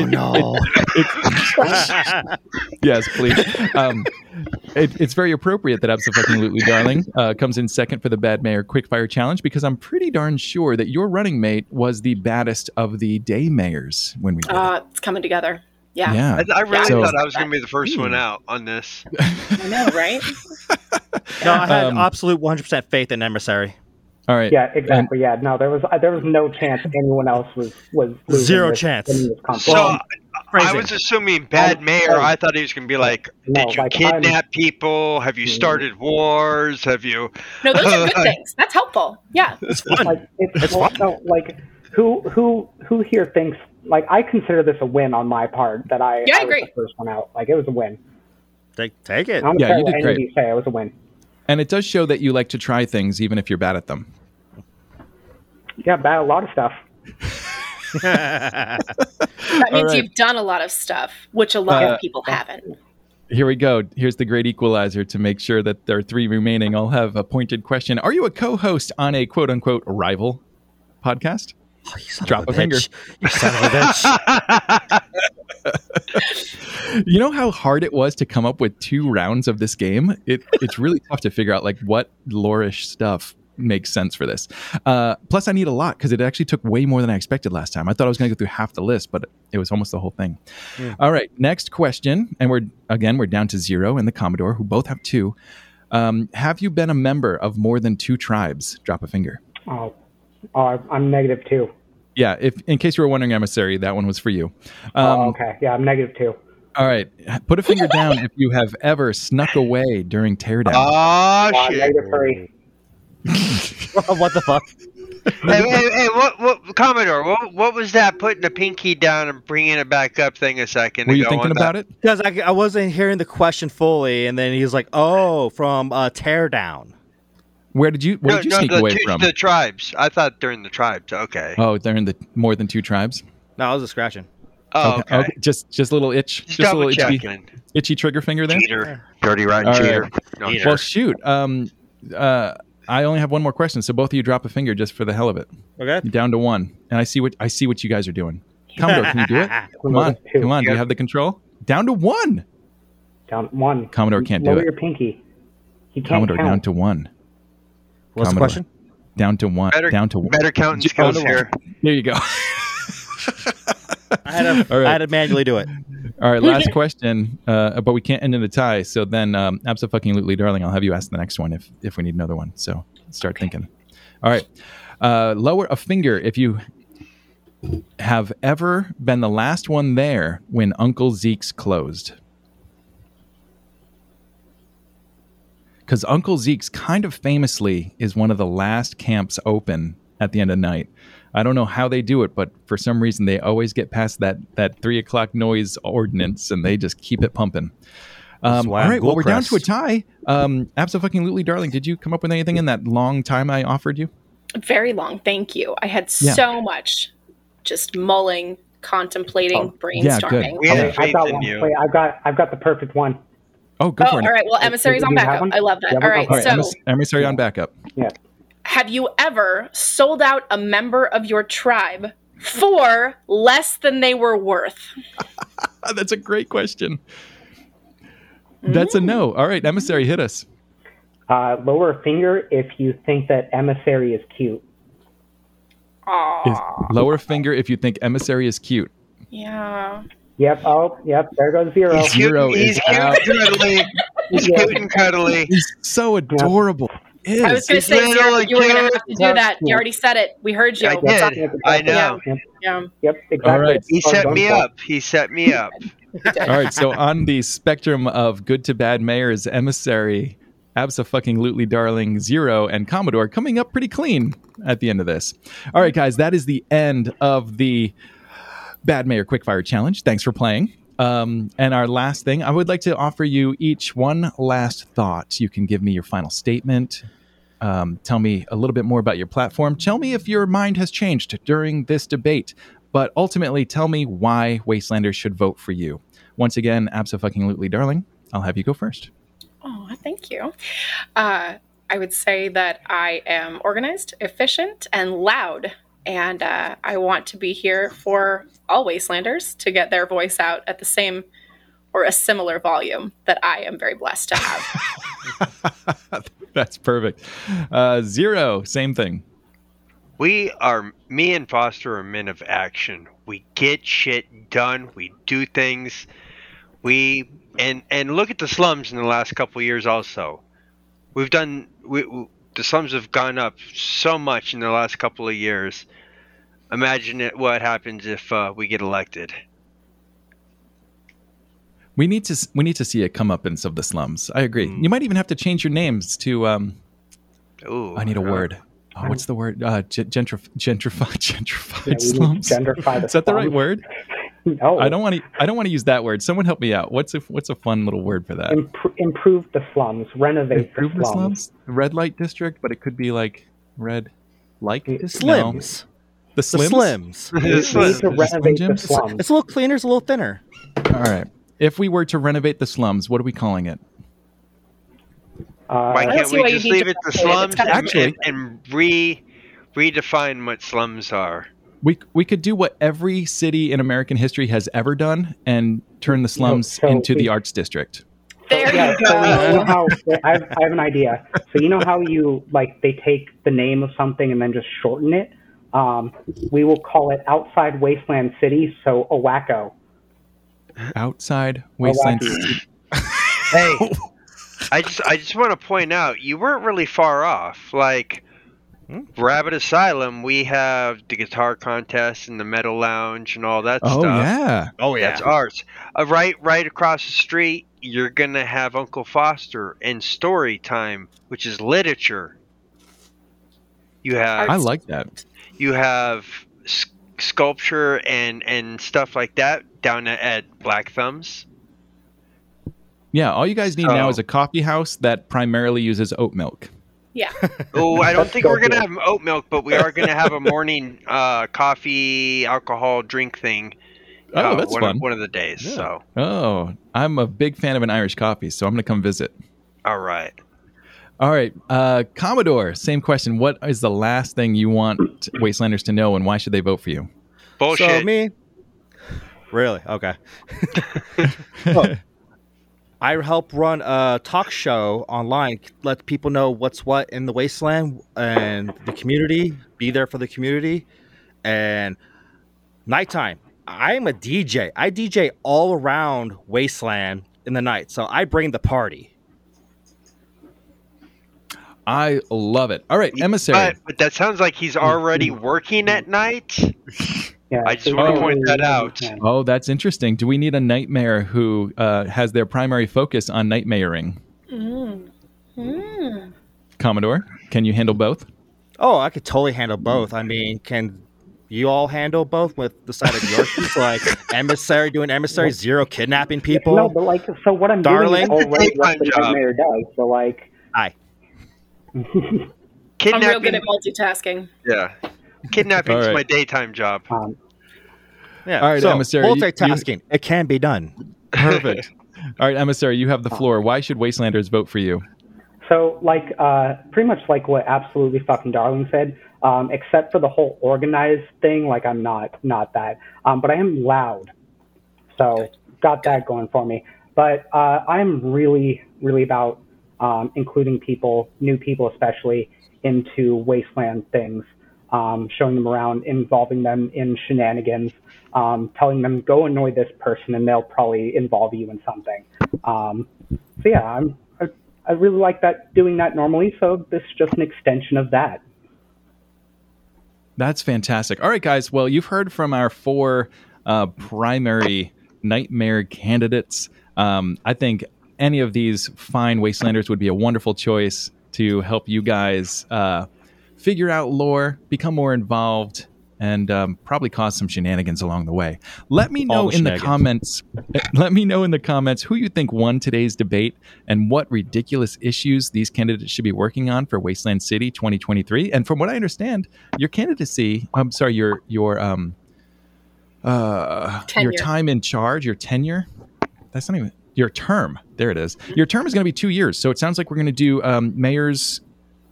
Yes, please. It's very appropriate that Abso-Fucking-Lutely Darling comes in second for the Bad Mayor Quickfire Challenge, because I'm pretty darn sure that your running mate was the baddest of the Day Mayors when we did it. It's coming together. Yeah. I really thought I was going to be the first one out on this. I know, right? No, I had absolute 100% faith in Emissary. All right. Yeah, exactly. No, there was no chance anyone else was losing. Zero chance. So I was assuming Bad Mayor. I thought he was going to be like, did you kidnap people? Have you started wars? Have you? No, those are good things. That's helpful. Yeah, it's fun. It's fun. No, who here thinks I consider this a win on my part that I? Yeah, I agree. Was the first one out. It was a win. Take it. I'm you did great. It was a win. And it does show that you like to try things, even if you're bad at them. Yeah, bad at a lot of stuff. That means you've done a lot of stuff, which a lot of people haven't. Here we go. Here's the great equalizer to make sure that there are three remaining. I'll have a pointed question. Are you a co-host on a quote-unquote rival podcast? Oh, you son Drop of a finger. You son of a bitch. You know how hard it was to come up with two rounds of this game? It's really tough to figure out what lore-ish stuff makes sense for this. Plus, I need a lot because it actually took way more than I expected last time. I thought I was going to go through half the list, but it was almost the whole thing. Yeah. All right, next question. And we're down to Zero and the Commodore, who both have two. Have you been a member of more than two tribes? Drop a finger. Oh, I'm -2. Yeah, in case you were wondering, Emissary, that one was for you. Okay. Yeah, I'm -2. All right. Put a finger down if you have ever snuck away during teardown. Oh, shit. -3. What the fuck? Hey, what, Commodore, what was that putting the pinky down and bringing it back up thing a second ago? Were you thinking about it? Because I wasn't hearing the question fully, and then he was like, from teardown. Where did you sneak away from? The tribes. I thought during the tribes. Okay. Oh, during the more than two tribes? No, I was just scratching. Oh, okay. Just a little itch. Just a little itchy trigger finger there. Cheater. Dirty rotten cheater. Right. No, well, shoot. I only have one more question, so both of you drop a finger just for the hell of it. Okay. Down to one, and I see what you guys are doing. Commodore, can you do it? Come on. Do you have the control? Down to one. Down one. Commodore can't do it. Lower your pinky. He can't Commodore count. Down to one. What's Commodore. The question? Down to one. Better counting skills here. There you go. I had to manually do it. All right, last question, but we can't end in a tie. So then, Abso-Fucking-Lutely Darling, I'll have you ask the next one if we need another one. So start thinking. All right. Lower a finger if you have ever been the last one there when Uncle Zeke's closed. Because Uncle Zeke's kind of famously is one of the last camps open at the end of the night. I don't know how they do it, but for some reason they always get past that 3:00 noise ordinance and they just keep it pumping. All right, well, we're down to a tie. Abso-Fucking-Lutely Darling, did you come up with anything in that long time I offered you? Very long, thank you. I had so much just mulling, contemplating, brainstorming. Yeah, I've got the perfect one. Oh, good for it. All right. Well, Emissary's on backup. I love that. All right. So, Emissary on backup. Yeah. Have you ever sold out a member of your tribe for less than they were worth? That's a great question. Mm-hmm. That's a no. All right. Emissary, hit us. Lower a finger if you think that Emissary is cute. Lower a finger if you think Emissary is cute. Yeah. Yep. Oh, yep. There goes Zero. He's cute and cuddly. He's so adorable. is. I was going to say, you were going to have to do that. You already said it. We heard you. I did. I know. Yeah. Yep. Exactly. All right. He set me up. All right. So on the spectrum of good to bad mayors, Emissary, Abso-Fucking-Lutely Darling, Zero, and Commodore coming up pretty clean at the end of this. All right, guys. That is the end of the Bad Mayor Quickfire Challenge. Thanks for playing. And our last thing, I would like to offer you each one last thought. You can give me your final statement. Tell me a little bit more about your platform. Tell me if your mind has changed during this debate. But ultimately, tell me why Wastelanders should vote for you. Once again, Abso-Fucking-Lutely Darling, I'll have you go first. Oh, thank you. I would say that I am organized, efficient, and loud. And I want to be here for all Wastelanders to get their voice out at the same or a similar volume that I am very blessed to have. That's perfect. Zero, same thing. Me and Foster are men of action. We get shit done. We do things. And look at the slums in the last couple of years also. The slums have gone up so much in the last couple of years. Imagine what happens if we get elected. We need to see a comeuppance of the slums. I agree. You might even have to change your names to. I need a word. Oh, what's the word? Gentrified slums. Gentrify the Is that the right word? No, I don't want to use that word. Someone help me out. What's a fun little word for that? Improve the slums. Renovate the slums. Red light district, but it could be like red light. Slims. No. The slims. We need to renovate the slums. It's a little cleaner. It's a little thinner. All right. If we were to renovate the slums, what are we calling it? Why can't we just leave it the slums and redefine what slums are? We could do what every city in American history has ever done and turn the slums into the arts district. There you go. I have an idea. So you know how you they take the name of something and then just shorten it? We will call it Outside Wasteland City, so Owacko. Outside Wasteland City. Hey, I just want to point out, you weren't really far off. Rabbit Asylum, we have the guitar contest and the metal lounge and all that stuff. Oh yeah, it's ours. Right across the street, you're gonna have Uncle Foster and Story Time, which is literature. You have I like that. You have sculpture and stuff like that down at Black Thumbs. Yeah, all you guys need now is a coffee house that primarily uses oat milk. Yeah. Oh, I don't think we're going to have oat milk, but we are going to have a morning coffee, alcohol, drink thing. Oh, that's fun. One of the days. Yeah. So. Oh, I'm a big fan of an Irish coffee, so I'm going to come visit. All right. Commodore, same question. What is the last thing you want Wastelanders to know, and why should they vote for you? Bullshit. So me? Really? Okay. Well, I help run a talk show online, let people know what's what in the Wasteland and the community, be there for the community. And nighttime, I'm a DJ. I DJ all around Wasteland in the night, so I bring the party. I love it. All right, Emissary. But that sounds like he's already working at night. Yeah, I just want to point that out. Oh, that's interesting. Do we need a nightmare who has their primary focus on nightmaring? Mm. Commodore, can you handle both? Oh, I could totally handle both. I mean, can you all handle both with the side of your piece? Emissary doing Emissary, Zero kidnapping people? No, but so what I'm doing is already what the nightmare does. So Hi. I'm real good at multitasking. Yeah. Kidnapping is my daytime job. All right, so, Emissary. Multitasking. It can be done. Perfect. All right, Emissary, you have the floor. Why should Wastelanders vote for you? So, pretty much what Absolutely Fucking Darling said, except for the whole organized thing, I'm not that. But I am loud. So, got that going for me. But I'm really, really about including people, new people especially, into Wasteland things. Showing them around, involving them in shenanigans, telling them, go annoy this person and they'll probably involve you in something. So yeah, I'm I really like that doing that normally, so this is just an extension of that. That's fantastic. All right, guys. Well, you've heard from our four primary nightmare candidates. I think any of these fine Wastelanders would be a wonderful choice to help you guys figure out lore, become more involved, and probably cause some shenanigans along the way. Let me know in the comments. Let me know in the comments who you think won today's debate and what ridiculous issues these candidates should be working on for Wasteland City 2023. And from what I understand, your candidacy—I'm sorry, your time in charge, your tenure—that's not even your term. There it is. Your term is going to be 2 years. So it sounds like we're going to do mayors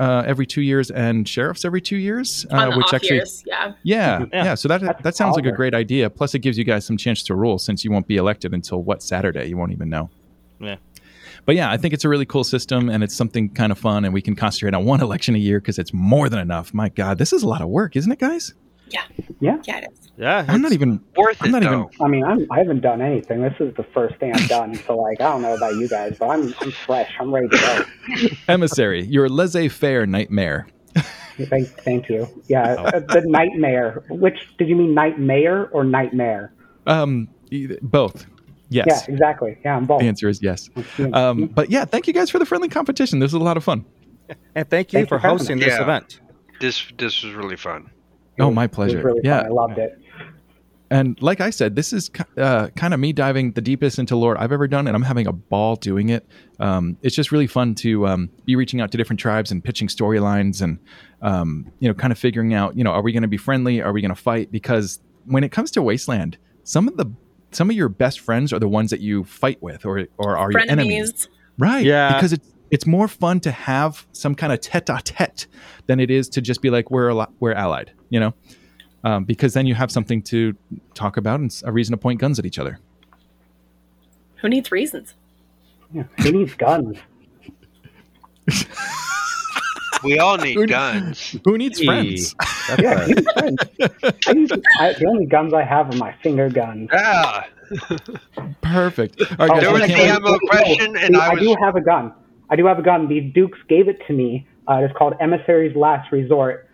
every 2 years and sheriffs every 2 years, which actually, years, yeah. So that sounds like a great idea. Plus it gives you guys some chance to rule since you won't be elected until what Saturday, you won't even know. Yeah. But yeah, I think it's a really cool system and it's something kind of fun and we can concentrate on one election a year because it's more than enough. My God, this is a lot of work, isn't it, guys? Yeah, it is. Yeah, I'm not even worth it. I mean, I haven't done anything. This is the first thing I've done. So, like, I don't know about you guys, but I'm fresh. I'm ready to go. Emissary, you're a laissez-faire nightmare. Thank you. Yeah, the nightmare. Which did you mean, Night Mayor or nightmare? Both. Yes. Yeah, exactly. Yeah, I'm both. The answer is yes. But yeah, thank you guys for the friendly competition. This was a lot of fun, and thank you for hosting this event. This was really fun. Oh, my pleasure. Really fun. I loved it. And like I said, this is kind of me diving the deepest into lore I've ever done, and I'm having a ball doing it. It's just really fun to be reaching out to different tribes and pitching storylines and, kind of figuring out, are we going to be friendly? Are we going to fight? Because when it comes to Wasteland, some of your best friends are the ones that you fight with or are your enemies. Right. Yeah. Because it's more fun to have some kind of tête-à-tête than it is to just be like, we're allied, because then you have something to talk about and a reason to point guns at each other. Who needs reasons? Yeah, who needs guns? We all need guns. Who needs friends? Yeah, who needs friends? The only guns I have are my finger guns. Ah. Perfect. All right, guys, there was the ammo question, and I do have a gun. I do have a gun. The Dukes gave it to me. It's called Emissary's Last Resort.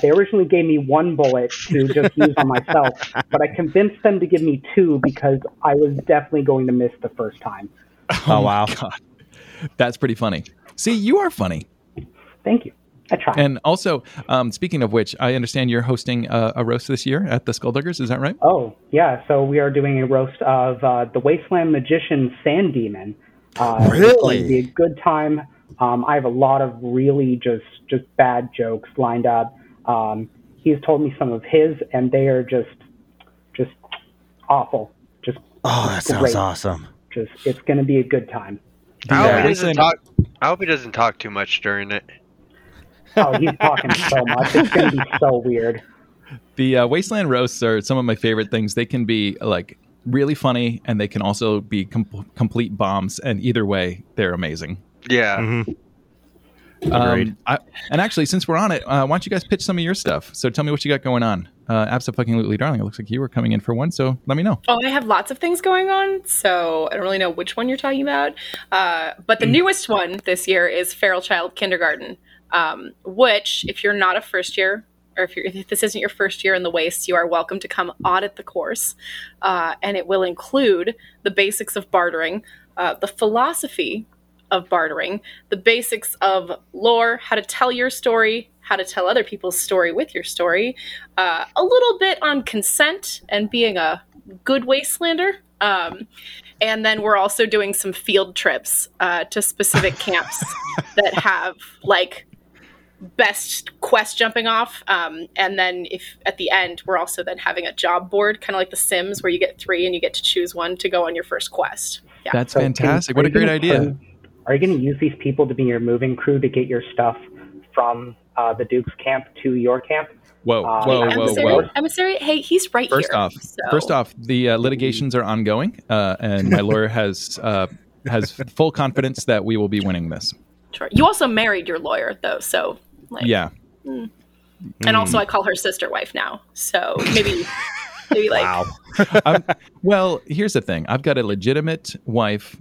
They originally gave me one bullet to just use on myself, but I convinced them to give me two because I was definitely going to miss the first time. Oh, wow. God. That's pretty funny. See, you are funny. Thank you. I try. And also, speaking of which, I understand you're hosting a roast this year at the Skullduggers. Is that right? Oh, yeah. So we are doing a roast of the Wasteland Magician Sand Demon. Really? It's going to be a good time. I have a lot of really just bad jokes lined up. He's told me some of his, and they are just awful. That sounds great. Awesome. It's going to be a good time. I hope he doesn't talk too much during it. Oh, he's talking so much. It's going to be so weird. The Wasteland roasts are some of my favorite things. They can be like really funny, and they can also be complete bombs. And either way, they're amazing. Yeah. Mm-hmm. Agreed. And actually, since we're on it, why don't you guys pitch some of your stuff? So tell me what you got going on. Abso-Fucking-Lutely Darling, it looks like you were coming in for one, so let me know. Oh, I have lots of things going on, so I don't really know which one you're talking about. But the newest one this year is Feral Child Kindergarten, which, if you're not a first year, or if this isn't your first year in the Waste, you are welcome to come audit the course. And it will include the basics of bartering, the philosophy of bartering, the basics of lore, how to tell your story, how to tell other people's story with your story, a little bit on consent and being a good Wastelander. And then we're also doing some field trips to specific camps that have like best quest jumping off. And then if at the end, we're also then having a job board, kind of like The Sims, where you get three and you get to choose one to go on your first quest. Yeah. That's fantastic. What a great idea. Are you going to use these people to be your moving crew to get your stuff from the Duke's camp to your camp? Whoa. Emissary, hey, he's right here. First off, the litigations are ongoing, and my lawyer has full confidence that we will be winning this. Sure. You also married your lawyer, though, so... Like, yeah. And also, I call her sister wife now, so maybe... Maybe like. Wow. Well, here's the thing. I've got a legitimate wife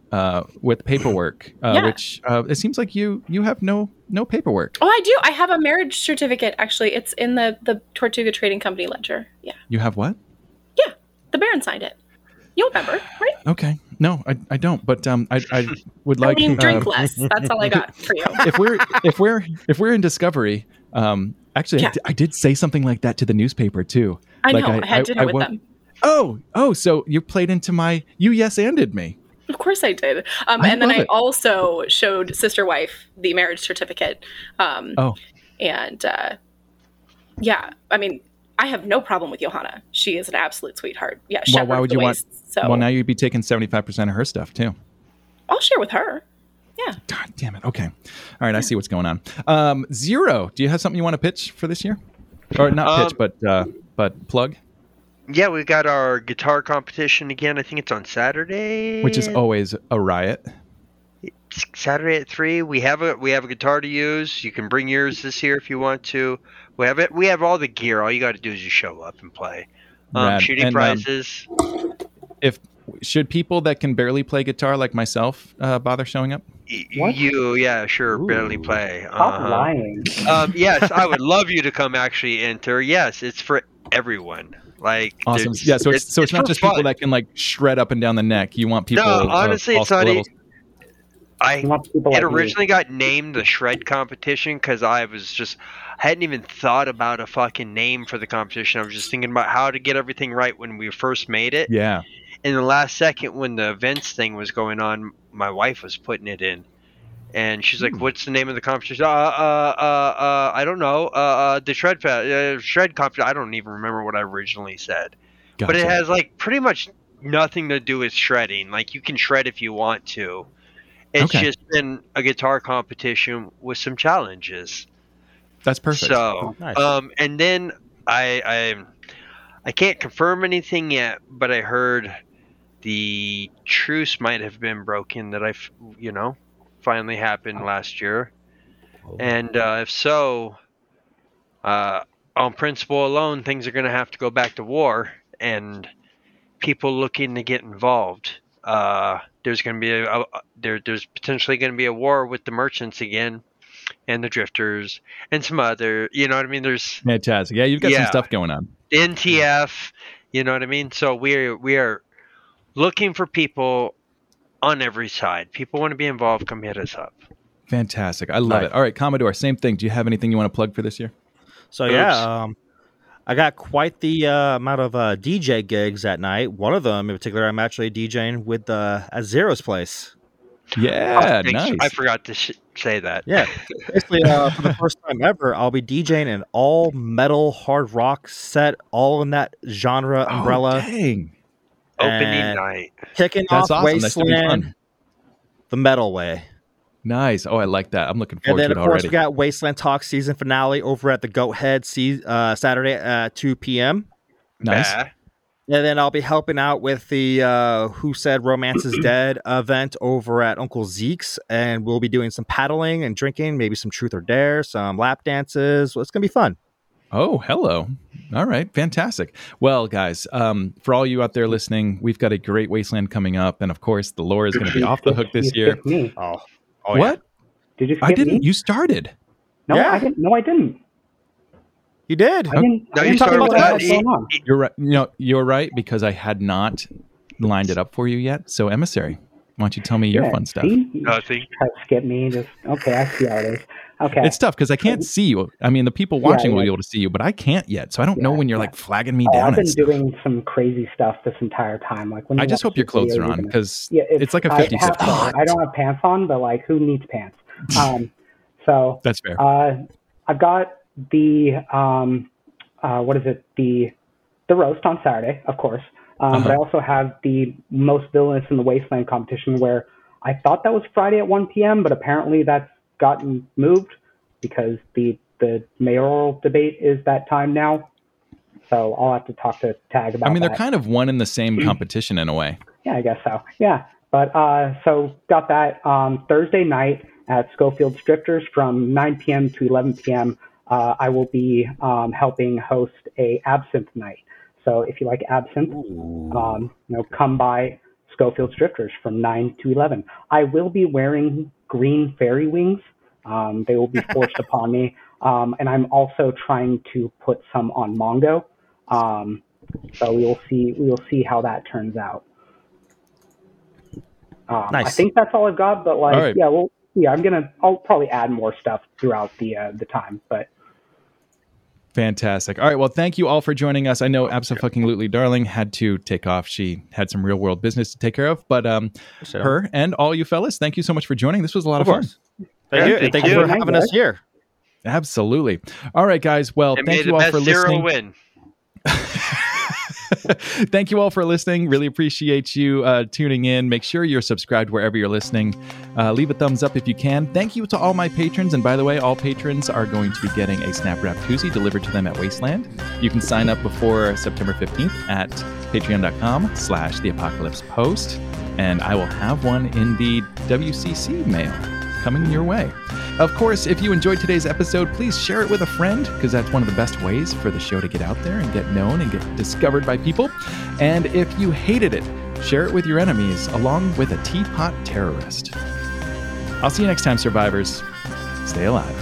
with paperwork, which it seems like you have no paperwork. Oh, I do. I have a marriage certificate, actually. It's in the Tortuga Trading Company ledger. Yeah. You have what? Yeah. The Baron signed it. You'll remember, right? Okay. No, I don't. But I would like. I mean, drink less. That's all I got for you. If we're in Discovery, actually, yeah. I did say something like that to the newspaper too. I like know. I had dinner with them. Oh. So you played into my. You yes anded me. Of course I did. And then I also showed sister wife the marriage certificate. And yeah, I mean. I have no problem with Johanna. She is an absolute sweetheart. Yeah. Well, why would you want? So. Well, now you'd be taking 75% of her stuff too. I'll share with her. Yeah. God damn it. Okay. All right. Yeah. I see what's going on. Zero. Do you have something you want to pitch for this year, or not pitch, but plug? Yeah, we got our guitar competition again. I think it's on Saturday, which is always a riot. It's Saturday at 3. We have a guitar to use. You can bring yours this year if you want to. We have it. We have all the gear. All you got to do is just show up and play. Shooting prizes. Should people that can barely play guitar like myself bother showing up? What? You, yeah, sure, ooh, barely play. Stop lying. Yes, I would love you to come actually enter. Yes, it's for everyone. Like awesome. Yeah, so it's not just fun. People that can like shred up and down the neck. You want people. No, honestly, it's not. It originally got named the Shred Competition because I hadn't even thought about a fucking name for the competition. I was just thinking about how to get everything right when we first made it. Yeah. In the last second when the events thing was going on, my wife was putting it in. And she's like, what's the name of the competition? I don't know. The Shred Competition. I don't even remember what I originally said. Gotcha. But it has like pretty much nothing to do with shredding. Like you can shred if you want to. It's just been a guitar competition with some challenges. That's perfect. So, nice. And then I can't confirm anything yet, but I heard the truce might have been broken that finally happened last year. And if so, on principle alone, things are going to have to go back to war and people looking to get involved. There's going to be there's potentially going to be a war with the merchants again, and the drifters, and some other. You know what I mean? There's fantastic. Yeah, you've got some stuff going on. NTF. You know what I mean? So we are looking for people on every side. People want to be involved. Come hit us up. Fantastic. I love it. All right, Commodore. Same thing. Do you have anything you want to plug for this year? So I got quite the amount of DJ gigs at night. One of them, in particular, I'm actually DJing with at Zero's place. Yeah, nice. I forgot to say that. Yeah, basically, for the first time ever, I'll be DJing an all-metal hard rock set, all in that genre umbrella. Oh, dang. Opening night. Kicking off awesome. Wasteland the metal way. Nice. Oh, I like that. I'm looking forward to it already. And then, of course, we got Wasteland Talk season finale over at the Goat Head Saturday at 2 p.m. Nice. And then I'll be helping out with the Who Said Romance is Dead event over at Uncle Zeke's. And we'll be doing some paddling and drinking, maybe some Truth or Dare, some lap dances. Well, it's going to be fun. Oh, hello. All right. Fantastic. Well, guys, for all you out there listening, we've got a great Wasteland coming up. And, of course, the lore is going to be off the hook this year. Oh, what? Yeah. Did you skip I didn't. Me? You started. No, yeah. I didn't. No, I didn't. You did. You started about that. You're right. No, you're right because I had not lined it up for you yet. So, Emissary, why don't you tell me your fun stuff? Nothing. Skip me. Okay, I see how it is. Okay. It's tough because I can't see you. I mean, the people watching will be able to see you, but I can't yet. So I don't know when you're like flagging me down. I've been doing some crazy stuff this entire time. Like when I just hope your clothes are on because it's like a 50-50. I don't have pants on, but like who needs pants? So that's fair. I've got the what is it? The roast on Saturday, of course. But I also have the most villainous in the Wasteland competition, where I thought that was Friday at 1 p.m., but apparently that's gotten moved because the mayoral debate is that time now. So I'll have to talk to Tag about that. I mean, they're kind of one in the same competition in a way. Yeah, I guess so. Yeah. But so got that Thursday night at Schofield's Drifters from 9 p.m. to 11 p.m. I will be helping host a absinthe night. So if you like absinthe, come by Schofield's Drifters from 9 to 11. I will be wearing green fairy wings. They will be forced upon me. And I'm also trying to put some on Mongo. So we will see how that turns out. Nice. I think that's all I've got, but I'll probably add more stuff throughout the time, but. Fantastic. All right. Well, thank you all for joining us. I know Abso-Fucking-Lutely Darling had to take off. She had some real world business to take care of, but her and all you fellas, thank you so much for joining. This was a lot of fun. Thank you for having us here. Absolutely. All right, guys. Well, thank you all for listening. Win. Thank you all for listening. Really appreciate you tuning in. Make sure you're subscribed wherever you're listening. Leave a thumbs up if you can. Thank you to all my patrons. And by the way, all patrons are going to be getting a snap wrap koozie delivered to them at Wasteland. You can sign up before September 15th at patreon.com/theapocalypsepost. And I will have one in the WCC mail coming your way. Of course, if you enjoyed today's episode, please share it with a friend, because that's one of the best ways for the show to get out there and get known and get discovered by people. And if you hated it, share it with your enemies, along with a Teapot Terrorist. I'll see you next time, survivors. Stay alive.